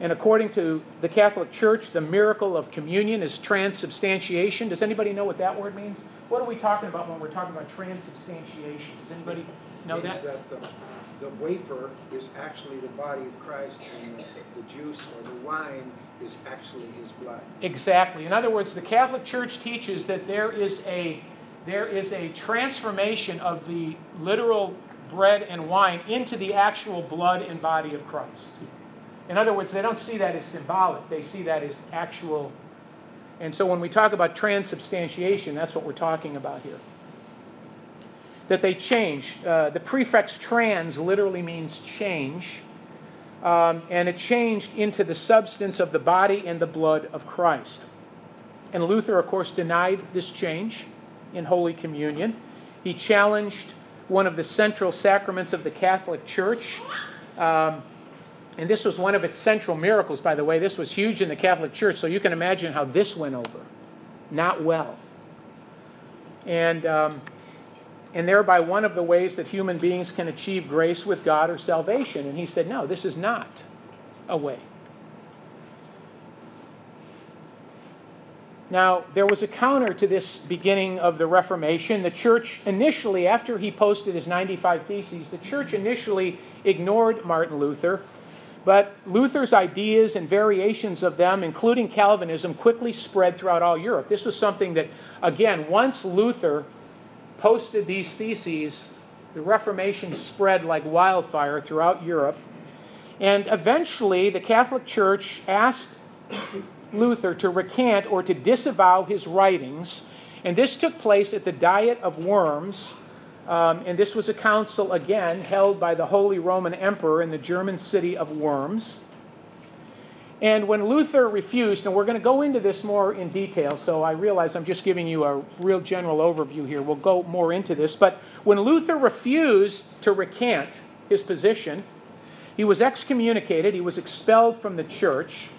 And according to the Catholic Church, the miracle of communion is transubstantiation. Does anybody know what that word means? What are we talking about when we're talking about transubstantiation? Does anybody know that? It means that the, the wafer is actually the body of Christ, and the, the juice or the wine is actually his blood. Exactly. In other words, the Catholic Church teaches that there is a There is a transformation of the literal bread and wine into the actual blood and body of Christ. In other words, they don't see that as symbolic. They see that as actual. And so when we talk about transubstantiation, that's what we're talking about here. That they change. Uh, the prefix trans literally means change. Um, and it changed into the substance of the body and the blood of Christ. And Luther, of course, denied this change in Holy Communion. He challenged one of the central sacraments of the Catholic Church. Um, and this was one of its central miracles, by the way. This was huge in the Catholic Church, so you can imagine how this went over. Not well. And, um, and thereby one of the ways that human beings can achieve grace with God or salvation. And he said, no, this is not a way. Now, there was a counter to this beginning of the Reformation. The church initially, after he posted his ninety-five Theses, the church initially ignored Martin Luther. But Luther's ideas and variations of them, including Calvinism, quickly spread throughout all Europe. This was something that, again, once Luther posted these theses, the Reformation spread like wildfire throughout Europe. And eventually, the Catholic Church asked Luther to recant or to disavow his writings, and this took place at the Diet of Worms, um, and this was a council, again, held by the Holy Roman Emperor in the German city of Worms. And when Luther refused, and we're going to go into this more in detail, so I realize I'm just giving you a real general overview here. We'll go more into this, but when Luther refused to recant his position, he was excommunicated, he was expelled from the church.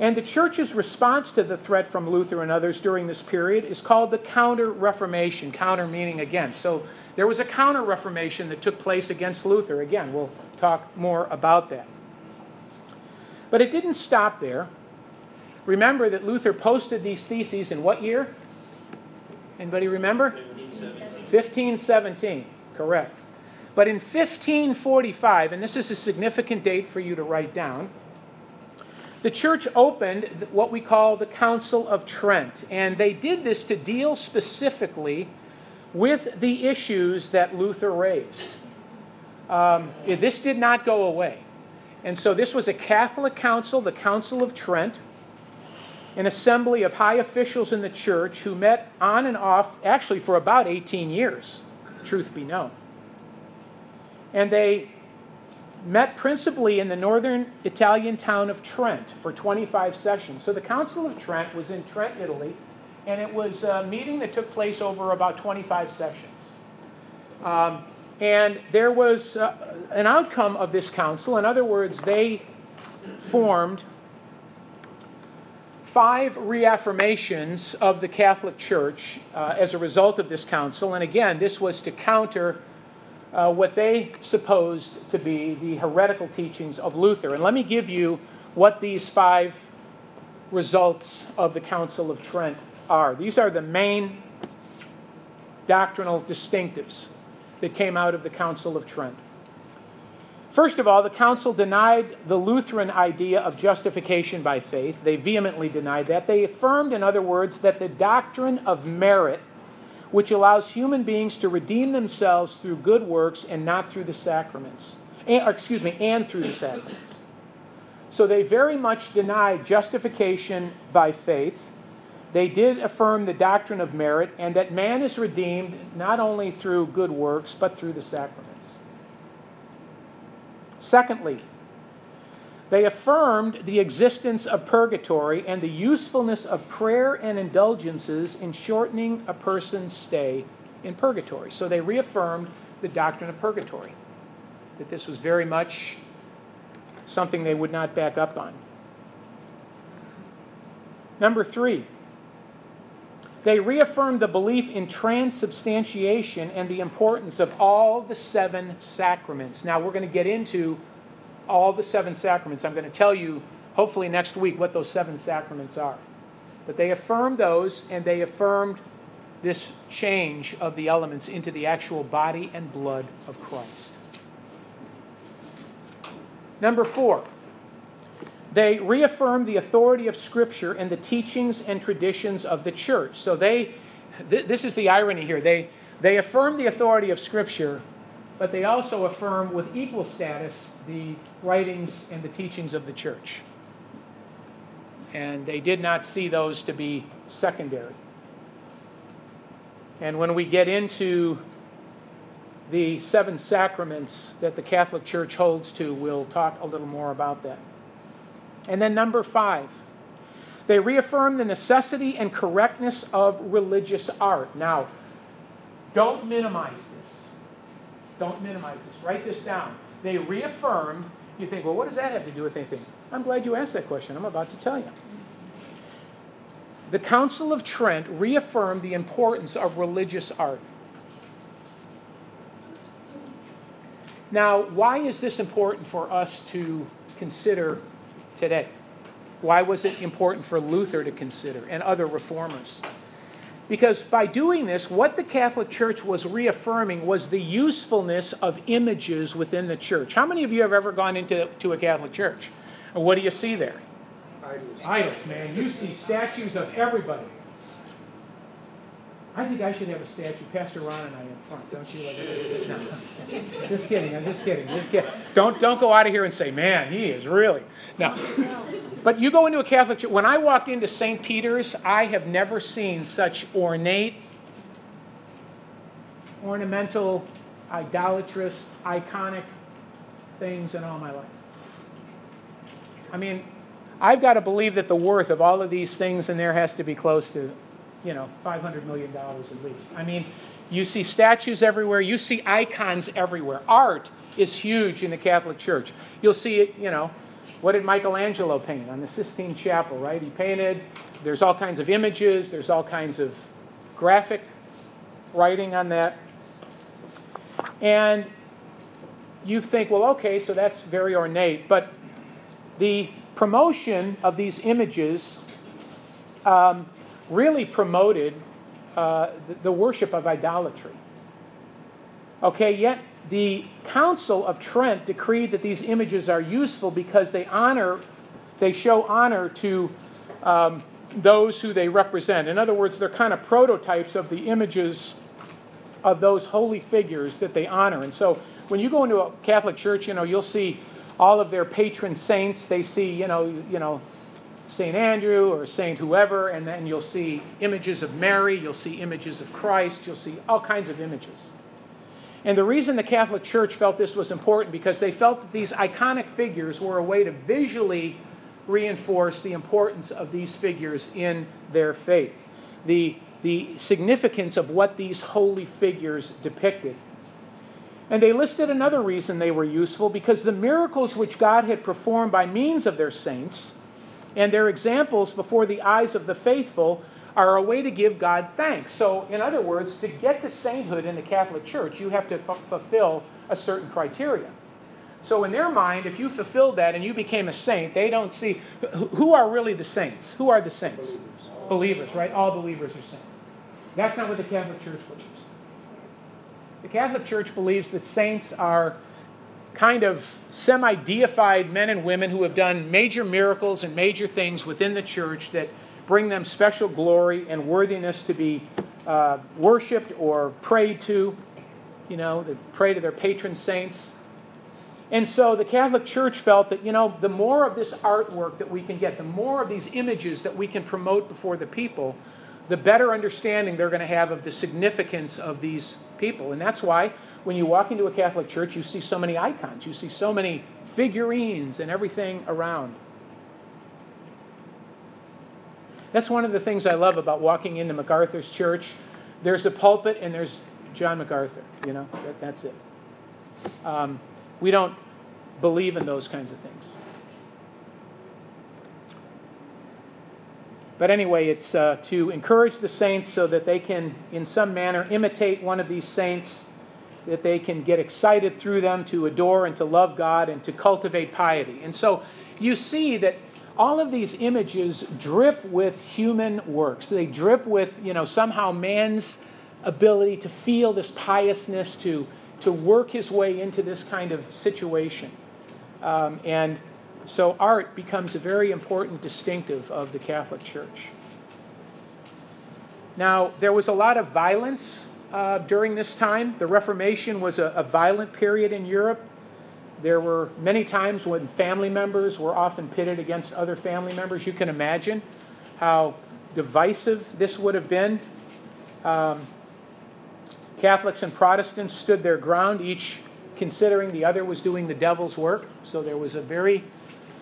And the church's response to the threat from Luther and others during this period is called the Counter-Reformation, counter meaning against. So there was a Counter-Reformation that took place against Luther. Again, we'll talk more about that. But it didn't stop there. Remember that Luther posted these theses in what year? Anybody remember? fifteen seventeen, correct. But in fifteen forty-five, and this is a significant date for you to write down, the church opened what we call the Council of Trent, and they did this to deal specifically with the issues that Luther raised. Um, this did not go away. And so this was a Catholic council, the Council of Trent, an assembly of high officials in the church who met on and off, actually for about eighteen years, truth be known. And they met principally in the northern Italian town of Trent for twenty-five sessions. So the Council of Trent was in Trent, Italy, and it was a meeting that took place over about twenty-five sessions. Um, and there was uh, an outcome of this council. In other words, they formed five reaffirmations of the Catholic Church uh, as a result of this council. And again, this was to counter Uh, what they supposed to be the heretical teachings of Luther. And let me give you what these five results of the Council of Trent are. These are the main doctrinal distinctives that came out of the Council of Trent. First of all, the council denied the Lutheran idea of justification by faith. They vehemently denied that. They affirmed, in other words, that the doctrine of merit, which allows human beings to redeem themselves through good works and not through the sacraments, and, or excuse me, and through the sacraments. So they very much denied justification by faith. They did affirm the doctrine of merit and that man is redeemed not only through good works, but through the sacraments. Secondly, they affirmed the existence of purgatory and the usefulness of prayer and indulgences in shortening a person's stay in purgatory. So they reaffirmed the doctrine of purgatory, that this was very much something they would not back up on. Number three, they reaffirmed the belief in transubstantiation and the importance of all the seven sacraments. Now we're going to get into all the seven sacraments. I'm going to tell you, hopefully next week, what those seven sacraments are. But they affirmed those, and they affirmed this change of the elements into the actual body and blood of Christ. Number four, they reaffirmed the authority of Scripture and the teachings and traditions of the church. So they, th- this is the irony here, they, they affirm the authority of Scripture, but they also affirm with equal status the writings and the teachings of the church. And they did not see those to be secondary. And when we get into the seven sacraments that the Catholic Church holds to, we'll talk a little more about that. And then number five, they reaffirm the necessity and correctness of religious art. Now, don't minimize this. Don't minimize this. Write this down. They reaffirmed, you think, well, what does that have to do with anything? I'm glad you asked that question. I'm about to tell you. The Council of Trent reaffirmed the importance of religious art. Now, why is this important for us to consider today? Why was it important for Luther to consider and other reformers? Because by doing this, what the Catholic Church was reaffirming was the usefulness of images within the church. How many of you have ever gone into to a Catholic church? And what do you see there? Idols. Idols, man. You see statues of everybody. I think I should have a statue. Pastor Ron and I in front, don't you? Like, no. Just kidding. I'm just kidding. Just kidding. Don't don't go out of here and say, man, he is really no. But you go into a Catholic church. When I walked into Saint Peter's, I have never seen such ornate, ornamental, idolatrous, iconic things in all my life. I mean, I've got to believe that the worth of all of these things in there has to be close to, you know, five hundred million dollars at least. I mean, you see statues everywhere. You see icons everywhere. Art is huge in the Catholic Church. You'll see it, you know, what did Michelangelo paint on the Sistine Chapel, right? He painted, there's all kinds of images, there's all kinds of graphic writing on that. And you think, well, okay, so that's very ornate. But the promotion of these images um, really promoted uh, the, the worship of idolatry. Okay, yet the Council of Trent decreed that these images are useful because they honor, they show honor to um, those who they represent. In other words, they're kind of prototypes of the images of those holy figures that they honor. And so when you go into a Catholic church, you know, you'll see all of their patron saints. They see, you know, you know, Saint Andrew or Saint whoever, and then you'll see images of Mary, you'll see images of Christ, you'll see all kinds of images. And the reason the Catholic Church felt this was important because they felt that these iconic figures were a way to visually reinforce the importance of these figures in their faith, the, the significance of what these holy figures depicted. And they listed another reason they were useful, because the miracles which God had performed by means of their saints and their examples before the eyes of the faithful are a way to give God thanks. So, in other words, to get to sainthood in the Catholic Church, you have to f- fulfill a certain criteria. So in their mind, if you fulfilled that and you became a saint, they don't see... Who are really the saints? Who are the saints? Believers, believers right? All believers are saints. That's not what the Catholic Church believes. The Catholic Church believes that saints are kind of semi-deified men and women who have done major miracles and major things within the church that bring them special glory and worthiness to be uh, worshipped or prayed to. You know, they pray to their patron saints. And so the Catholic Church felt that, you know, the more of this artwork that we can get, the more of these images that we can promote before the people, the better understanding they're going to have of the significance of these people. And that's why when you walk into a Catholic church, you see so many icons, you see so many figurines and everything around. That's one of the things I love about walking into MacArthur's church. There's a pulpit and there's John MacArthur, you know, that, that's it. Um, We don't believe in those kinds of things. But anyway, it's uh, to encourage the saints so that they can, in some manner, imitate one of these saints, that they can get excited through them to adore and to love God and to cultivate piety. And so you see that all of these images drip with human works. They drip with, you know, somehow man's ability to feel this piousness, to to work his way into this kind of situation. Um, and so art becomes a very important distinctive of the Catholic Church. Now, there was a lot of violence uh, during this time. The Reformation was a, a violent period in Europe. There were many times when family members were often pitted against other family members. You can imagine how divisive this would have been. Um, Catholics and Protestants stood their ground, each considering the other was doing the devil's work. So there was a very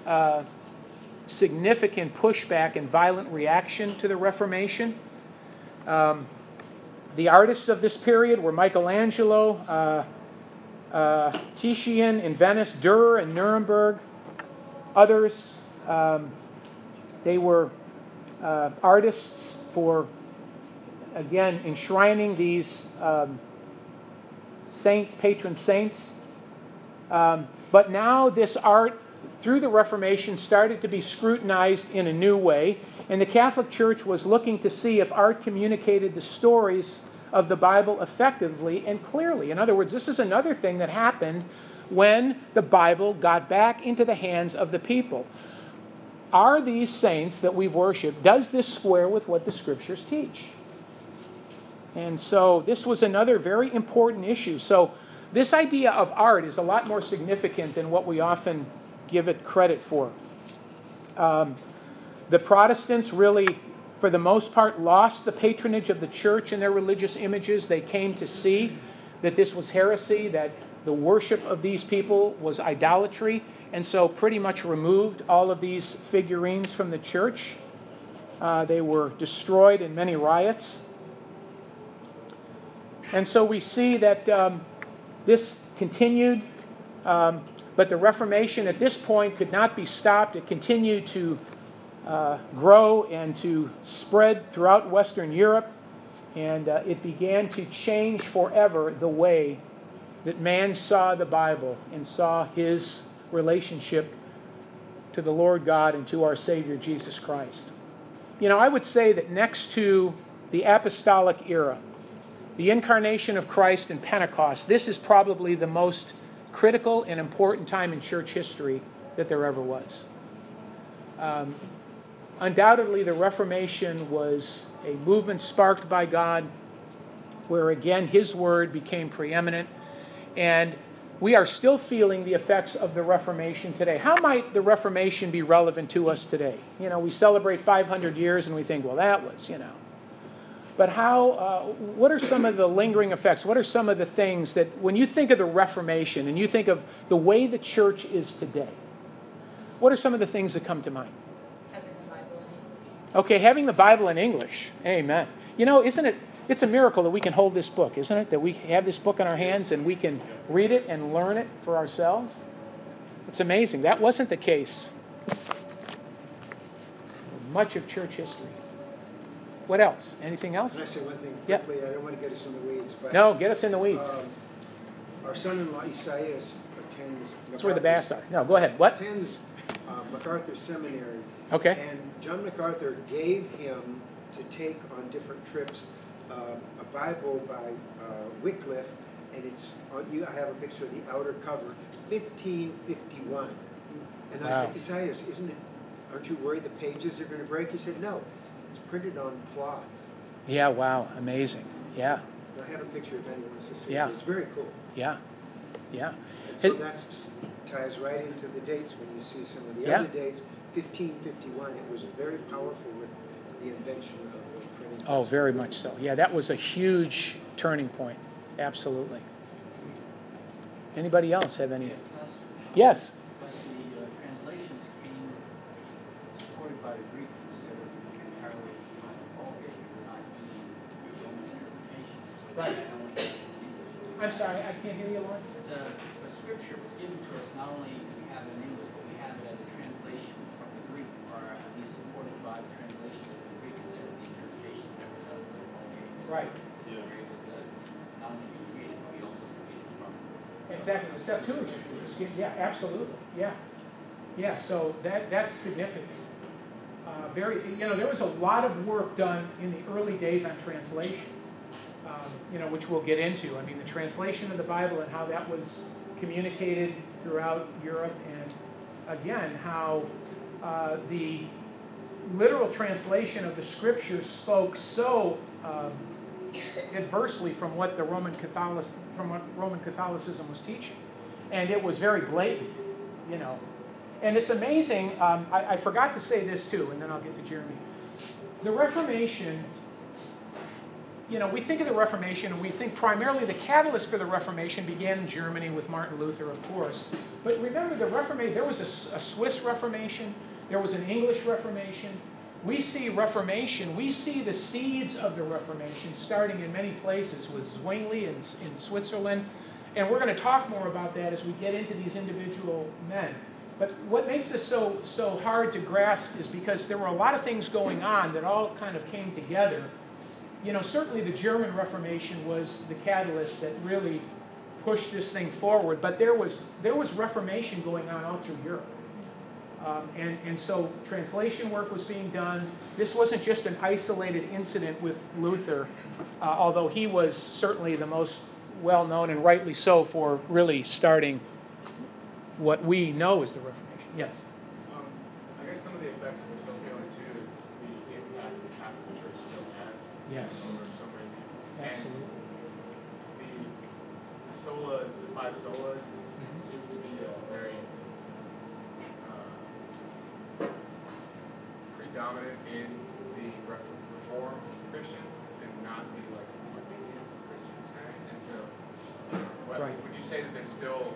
uh, significant pushback and violent reaction to the Reformation. Um, the artists of this period were Michelangelo, uh, uh, Titian in Venice, Dürer in Nuremberg, others. Um, they were uh, artists for, again, enshrining these um, saints, patron saints. Um, but now this art, through the Reformation, started to be scrutinized in a new way. And the Catholic Church was looking to see if art communicated the stories of the Bible effectively and clearly. In other words, this is another thing that happened when the Bible got back into the hands of the people. Are these saints that we've worshipped, does this square with what the Scriptures teach? And so this was another very important issue. So this idea of art is a lot more significant than what we often give it credit for. Um, the Protestants really, for the most part, lost the patronage of the church in their religious images. They came to see that this was heresy, that the worship of these people was idolatry, and so pretty much removed all of these figurines from the church. Uh, they were destroyed in many riots. And so we see that um, this continued, um, but the Reformation at this point could not be stopped. It continued to uh, grow and to spread throughout Western Europe, and uh, it began to change forever the way that man saw the Bible and saw his relationship to the Lord God and to our Savior Jesus Christ. You know, I would say that next to the apostolic era, the incarnation of Christ and Pentecost, this is probably the most critical and important time in church history that there ever was. Um, undoubtedly, the Reformation was a movement sparked by God where, again, His Word became preeminent. And we are still feeling the effects of the Reformation today. How might the Reformation be relevant to us today? You know, we celebrate five hundred years and we think, well, that was, you know. But how? Uh, what are some of the lingering effects? What are some of the things that, when you think of the Reformation and you think of the way the church is today, what are some of the things that come to mind? Having the Bible in English. Okay, having the Bible in English. Amen. You know, isn't it, it's a miracle that we can hold this book, isn't it? That we have this book in our hands and we can read it and learn it for ourselves. It's amazing. That wasn't the case for much of church history. What else? Anything else? Can I say one thing quickly? Yep. I don't want to get us in the weeds. But, no, get us in the weeds. Um, our son-in-law, Isaias, attends... That's where the bass are. No, go ahead. What? Attends uh, MacArthur Seminary. Okay. And John MacArthur gave him to take on different trips uh, a Bible by uh, Wycliffe and it's, you, I have a picture of the outer cover, fifteen fifty-one. And wow. I said, Isaias, isn't it, aren't you worried the pages are going to break? He said, no, it's printed on cloth. Yeah, wow, amazing, yeah. And I have a picture if anyone wants to see yeah. it. It's very cool. Yeah, yeah. And so that ties right into the dates when you see some of the yeah. other dates. fifteen fifty-one, it was very powerful with the invention of the printing press. Oh, very much so. Yeah, that was a huge turning point, absolutely. Anybody else have any? Yes? Right. I'm sorry, I can't hear you, Lawrence. The, the scripture was given to us not only do we have it in English, but we have it as a translation from the Greek, or at least supported by the translation of the Greek instead of the interpretation that was done for the Vulgate. Right. Yeah. Not only do we read it, but we also read it from. Exactly. The Septuagint. Yeah, absolutely. Yeah. Yeah. So that that's significant. Uh, very. You know, there was a lot of work done in the early days on translation. Um, you know, which we'll get into. I mean, the translation of the Bible and how that was communicated throughout Europe, and again, how uh, the literal translation of the Scriptures spoke so um, adversely from what the Roman Catholic from what Roman Catholicism was teaching, and it was very blatant, you know. And it's amazing. Um, I, I forgot to say this too, and then I'll get to Jeremy. The Reformation. You know, we think of the Reformation, and we think primarily the catalyst for the Reformation began in Germany with Martin Luther, of course. But remember, the Reformation, there was a, a Swiss Reformation, there was an English Reformation. We see Reformation, we see the seeds of the Reformation starting in many places with Zwingli in, in Switzerland. And we're going to talk more about that as we get into these individual men. But what makes this so, so hard to grasp is because there were a lot of things going on that all kind of came together. You know, certainly the German Reformation was the catalyst that really pushed this thing forward, but there was, there was Reformation going on all through Europe. Um, and, and so translation work was being done. This wasn't just an isolated incident with Luther, uh, although he was certainly the most well-known, and rightly so, for really starting what we know as the Reformation. Yes? Um, I guess some of the effects of the Yes. Absolutely. And the, the solas, the five solas, is, mm-hmm. seems to be a very uh, predominant in the Reformed Christians and not the like Armenian Christians, right? And so, what, right. would you say that there's still,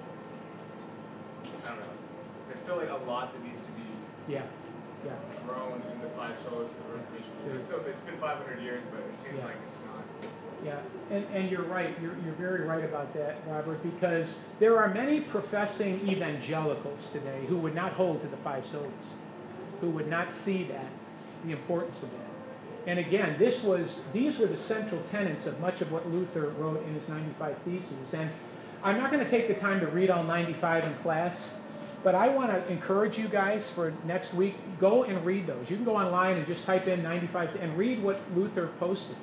I don't know, there's still like a lot that needs to be. Yeah. Yeah. Grown in the five solas for the Reformation. It's, still, it's been five hundred years, but it seems yeah. like it's not. Yeah, and, and you're right. You're, you're very right about that, Robert, because there are many professing evangelicals today who would not hold to the five solas, who would not see that, the importance of that. And again, this was, these were the central tenets of much of what Luther wrote in his ninety-five Theses. And I'm not going to take the time to read all ninety-five in class, but I want to encourage you guys for next week, go and read those. You can go online and just type in ninety-five and read what Luther posted.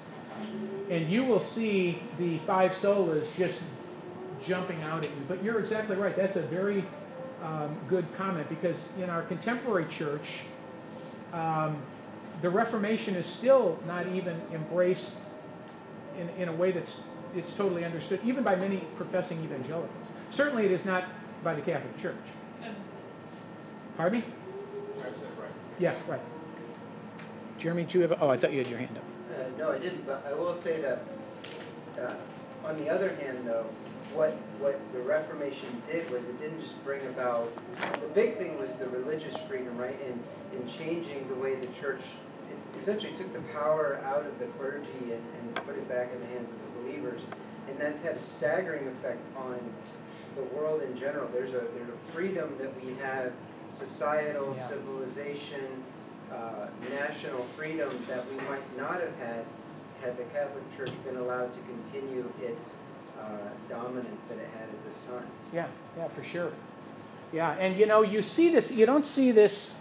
And you will see the five solas just jumping out at you. But you're exactly right. That's a very um, good comment, because in our contemporary church, um, the Reformation is still not even embraced in, in a way that's it's totally understood, even by many professing evangelicals. Certainly it is not by the Catholic Church. Harvey? I said right. Yeah, right. Jeremy, do you have a, oh, I thought you had your hand up. Uh, no, I didn't, but I will say that, uh, on the other hand, though, what, what the Reformation did was it didn't just bring about, the big thing was the religious freedom, right, and in, in changing the way the church, it essentially took the power out of the clergy and, and put it back in the hands of the believers, and that's had a staggering effect on the world in general. There's a, there's a freedom that we have, societal, yeah. civilization, uh, national freedom that we might not have had had the Catholic Church been allowed to continue its uh, dominance that it had at this time. Yeah, yeah, for sure. Yeah, and you know, you see this, you don't see this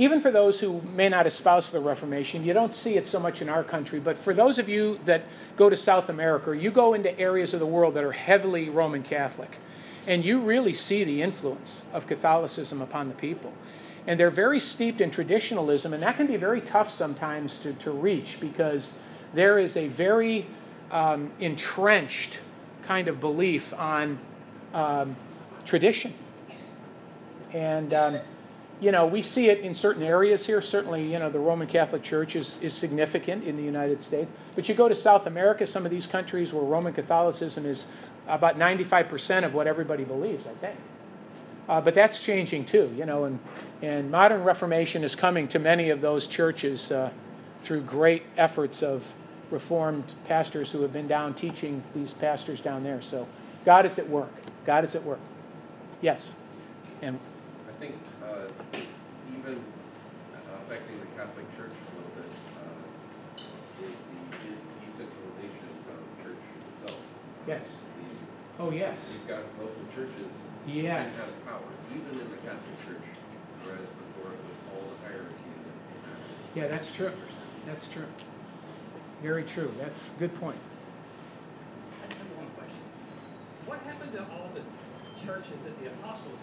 even for those who may not espouse the Reformation, you don't see it so much in our country, but for those of you that go to South America, you go into areas of the world that are heavily Roman Catholic, and you really see the influence of Catholicism upon the people. And they're very steeped in traditionalism, and that can be very tough sometimes to, to reach, because there is a very um, entrenched kind of belief on um, tradition. And, um, you know, we see it in certain areas here. Certainly, you know, the Roman Catholic Church is, is significant in the United States. But you go to South America, some of these countries where Roman Catholicism is about ninety-five percent of what everybody believes, I think. Uh, but that's changing too, you know, and, and modern Reformation is coming to many of those churches uh, through great efforts of Reformed pastors who have been down teaching these pastors down there. So God is at work. God is at work. Yes. And I think uh, even affecting the Catholic Church a little bit uh, is the decentralization of the church itself. Yes. The, oh, yes. You've got local churches. Yes. That have power, even in the Catholic Church, whereas before it was all the hierarchy. Yeah, that's true. That's true. Very true. That's a good point. I just have one question. What happened to all the churches that the apostles?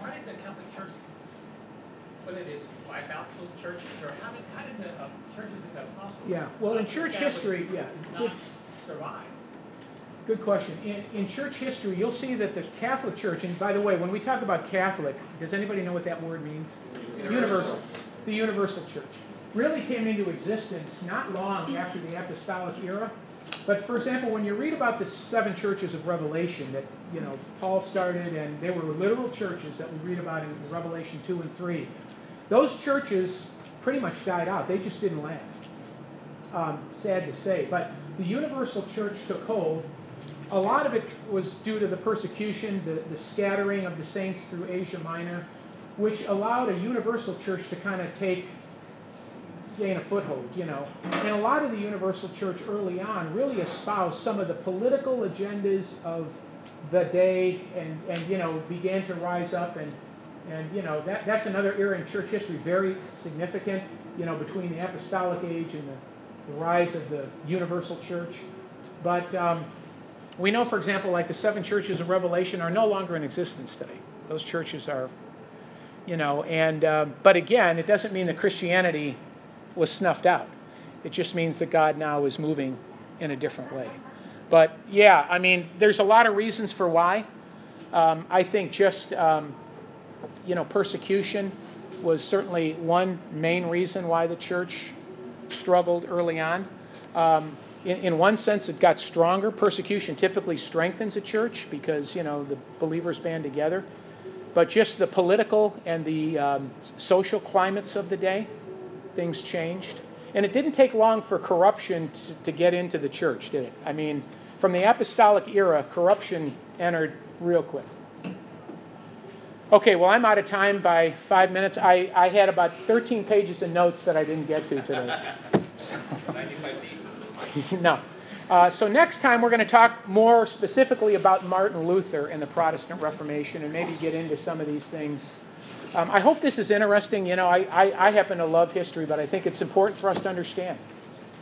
Why did the Catholic Church, when it is wipe out those churches, or how did, how did the uh, churches and the apostles? Yeah, well, in church history, yeah, not survive. Good question. In, in church history, you'll see that the Catholic Church, and by the way, when we talk about Catholic, does anybody know what that word means? Universal. Universal. The universal church really came into existence not long after the apostolic era. But for example, when you read about the seven churches of Revelation that, you know, Paul started, and they were literal churches that we read about in Revelation two and three, those churches pretty much died out. They just didn't last. Um, sad to say. But the universal church took hold. A lot of it was due to the persecution, the, the scattering of the saints through Asia Minor, which allowed a universal church to kind of take, gain a foothold, you know. And a lot of the universal church early on really espoused some of the political agendas of the day, and, and you know, began to rise up. And, and you know, that, that's another era in church history, very significant, you know, between the apostolic age and the, the rise of the universal church. But um, we know, for example, like the seven churches of Revelation are no longer in existence today. Those churches are... You know, and uh, but again, it doesn't mean that Christianity was snuffed out. It just means that God now is moving in a different way. But yeah, I mean, there's a lot of reasons for why. Um, I think just um, you know, persecution was certainly one main reason why the church struggled early on. Um, in, in one sense, it got stronger. Persecution typically strengthens a church because, you know, the believers band together. But just the political and the um, social climates of the day, things changed. And it didn't take long for corruption to, to get into the church, did it? I mean, from the apostolic era, corruption entered real quick. Okay, well, I'm out of time by five minutes. I, I had about thirteen pages of notes that I didn't get to today. So, no. Uh, so next time we're going to talk more specifically about Martin Luther and the Protestant Reformation, and maybe get into some of these things. Um, I hope this is interesting. You know, I, I, I happen to love history, but I think it's important for us to understand,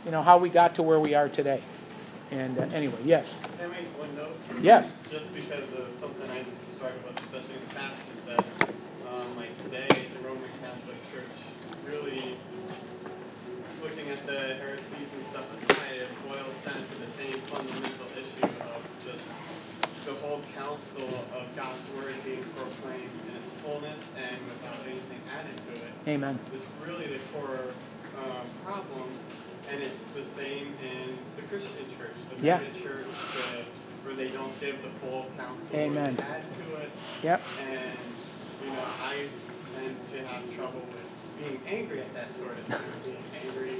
you know, how we got to where we are today. And uh, anyway, yes? Can I make one note? Yes. Just because of something I started with, especially in the past, is that um, like today, the Roman Catholic Church really... looking at the heresies and stuff aside, it boils down to the same fundamental issue of just the whole counsel of God's word being proclaimed in its fullness and without anything added to it. Amen. It's really the core uh, problem, and it's the same in the Christian church, the yeah. Christian church, the, where they don't give the full counsel Amen. Or add to it. Yep. And you know, I tend to have trouble with being angry at that sort of thing, being angry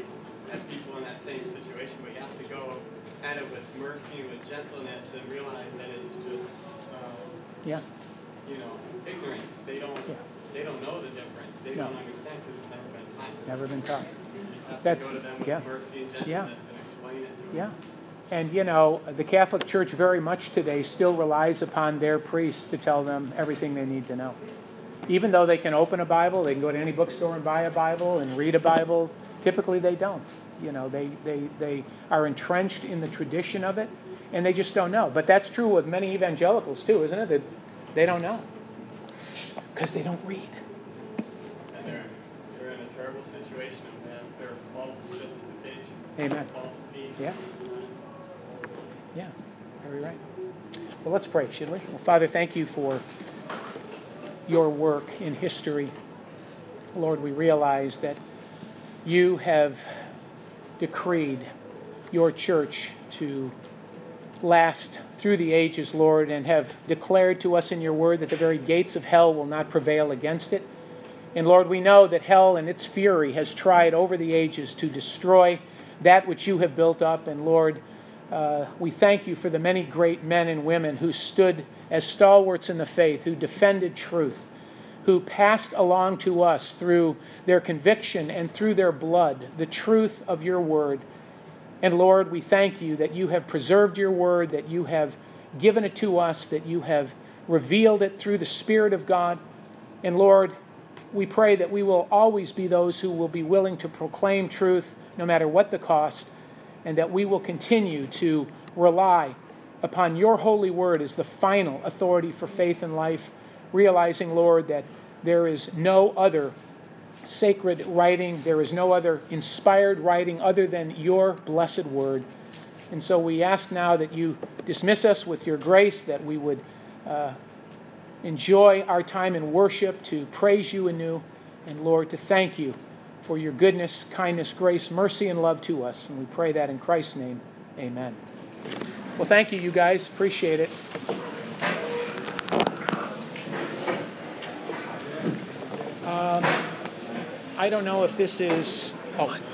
at people in that same situation, but you have to go at it with mercy and with gentleness and realize that it's just, um, yeah. you know, ignorance. They don't, yeah. they don't know the difference. They no. don't understand because it's never been taught. Never been taught. You have to That's, go to them with yeah. mercy and gentleness yeah. and explain it to them. Yeah. And, you know, the Catholic Church very much today still relies upon their priests to tell them everything they need to know. Even though they can open a Bible, they can go to any bookstore and buy a Bible and read a Bible, typically they don't. You know, they, they, they are entrenched in the tradition of it, and they just don't know. But that's true with many evangelicals too, isn't it? That they don't know because they don't read. And they're, they're in a terrible situation of them. They're false justification. Amen. False peace. Yeah. Yeah. Very right. Well, let's pray, shall we? Well, Father, thank you for your work in history. Lord, we realize that you have decreed your church to last through the ages, Lord, and have declared to us in your word that the very gates of hell will not prevail against it. And Lord, we know that hell and its fury has tried over the ages to destroy that which you have built up. And Lord, uh, we thank you for the many great men and women who stood as stalwarts in the faith, who defended truth, who passed along to us through their conviction and through their blood the truth of your word. And Lord, we thank you that you have preserved your word, that you have given it to us, that you have revealed it through the Spirit of God. And Lord, we pray that we will always be those who will be willing to proclaim truth, no matter what the cost, and that we will continue to rely upon your holy word as the final authority for faith and life, realizing, Lord, that there is no other sacred writing, there is no other inspired writing other than your blessed word. And so we ask now that you dismiss us with your grace, that we would uh, enjoy our time in worship, to praise you anew, and Lord, to thank you for your goodness, kindness, grace, mercy, and love to us. And we pray that in Christ's name, amen. Well, thank you, you guys. Appreciate it. Um, I don't know if this is... Oh.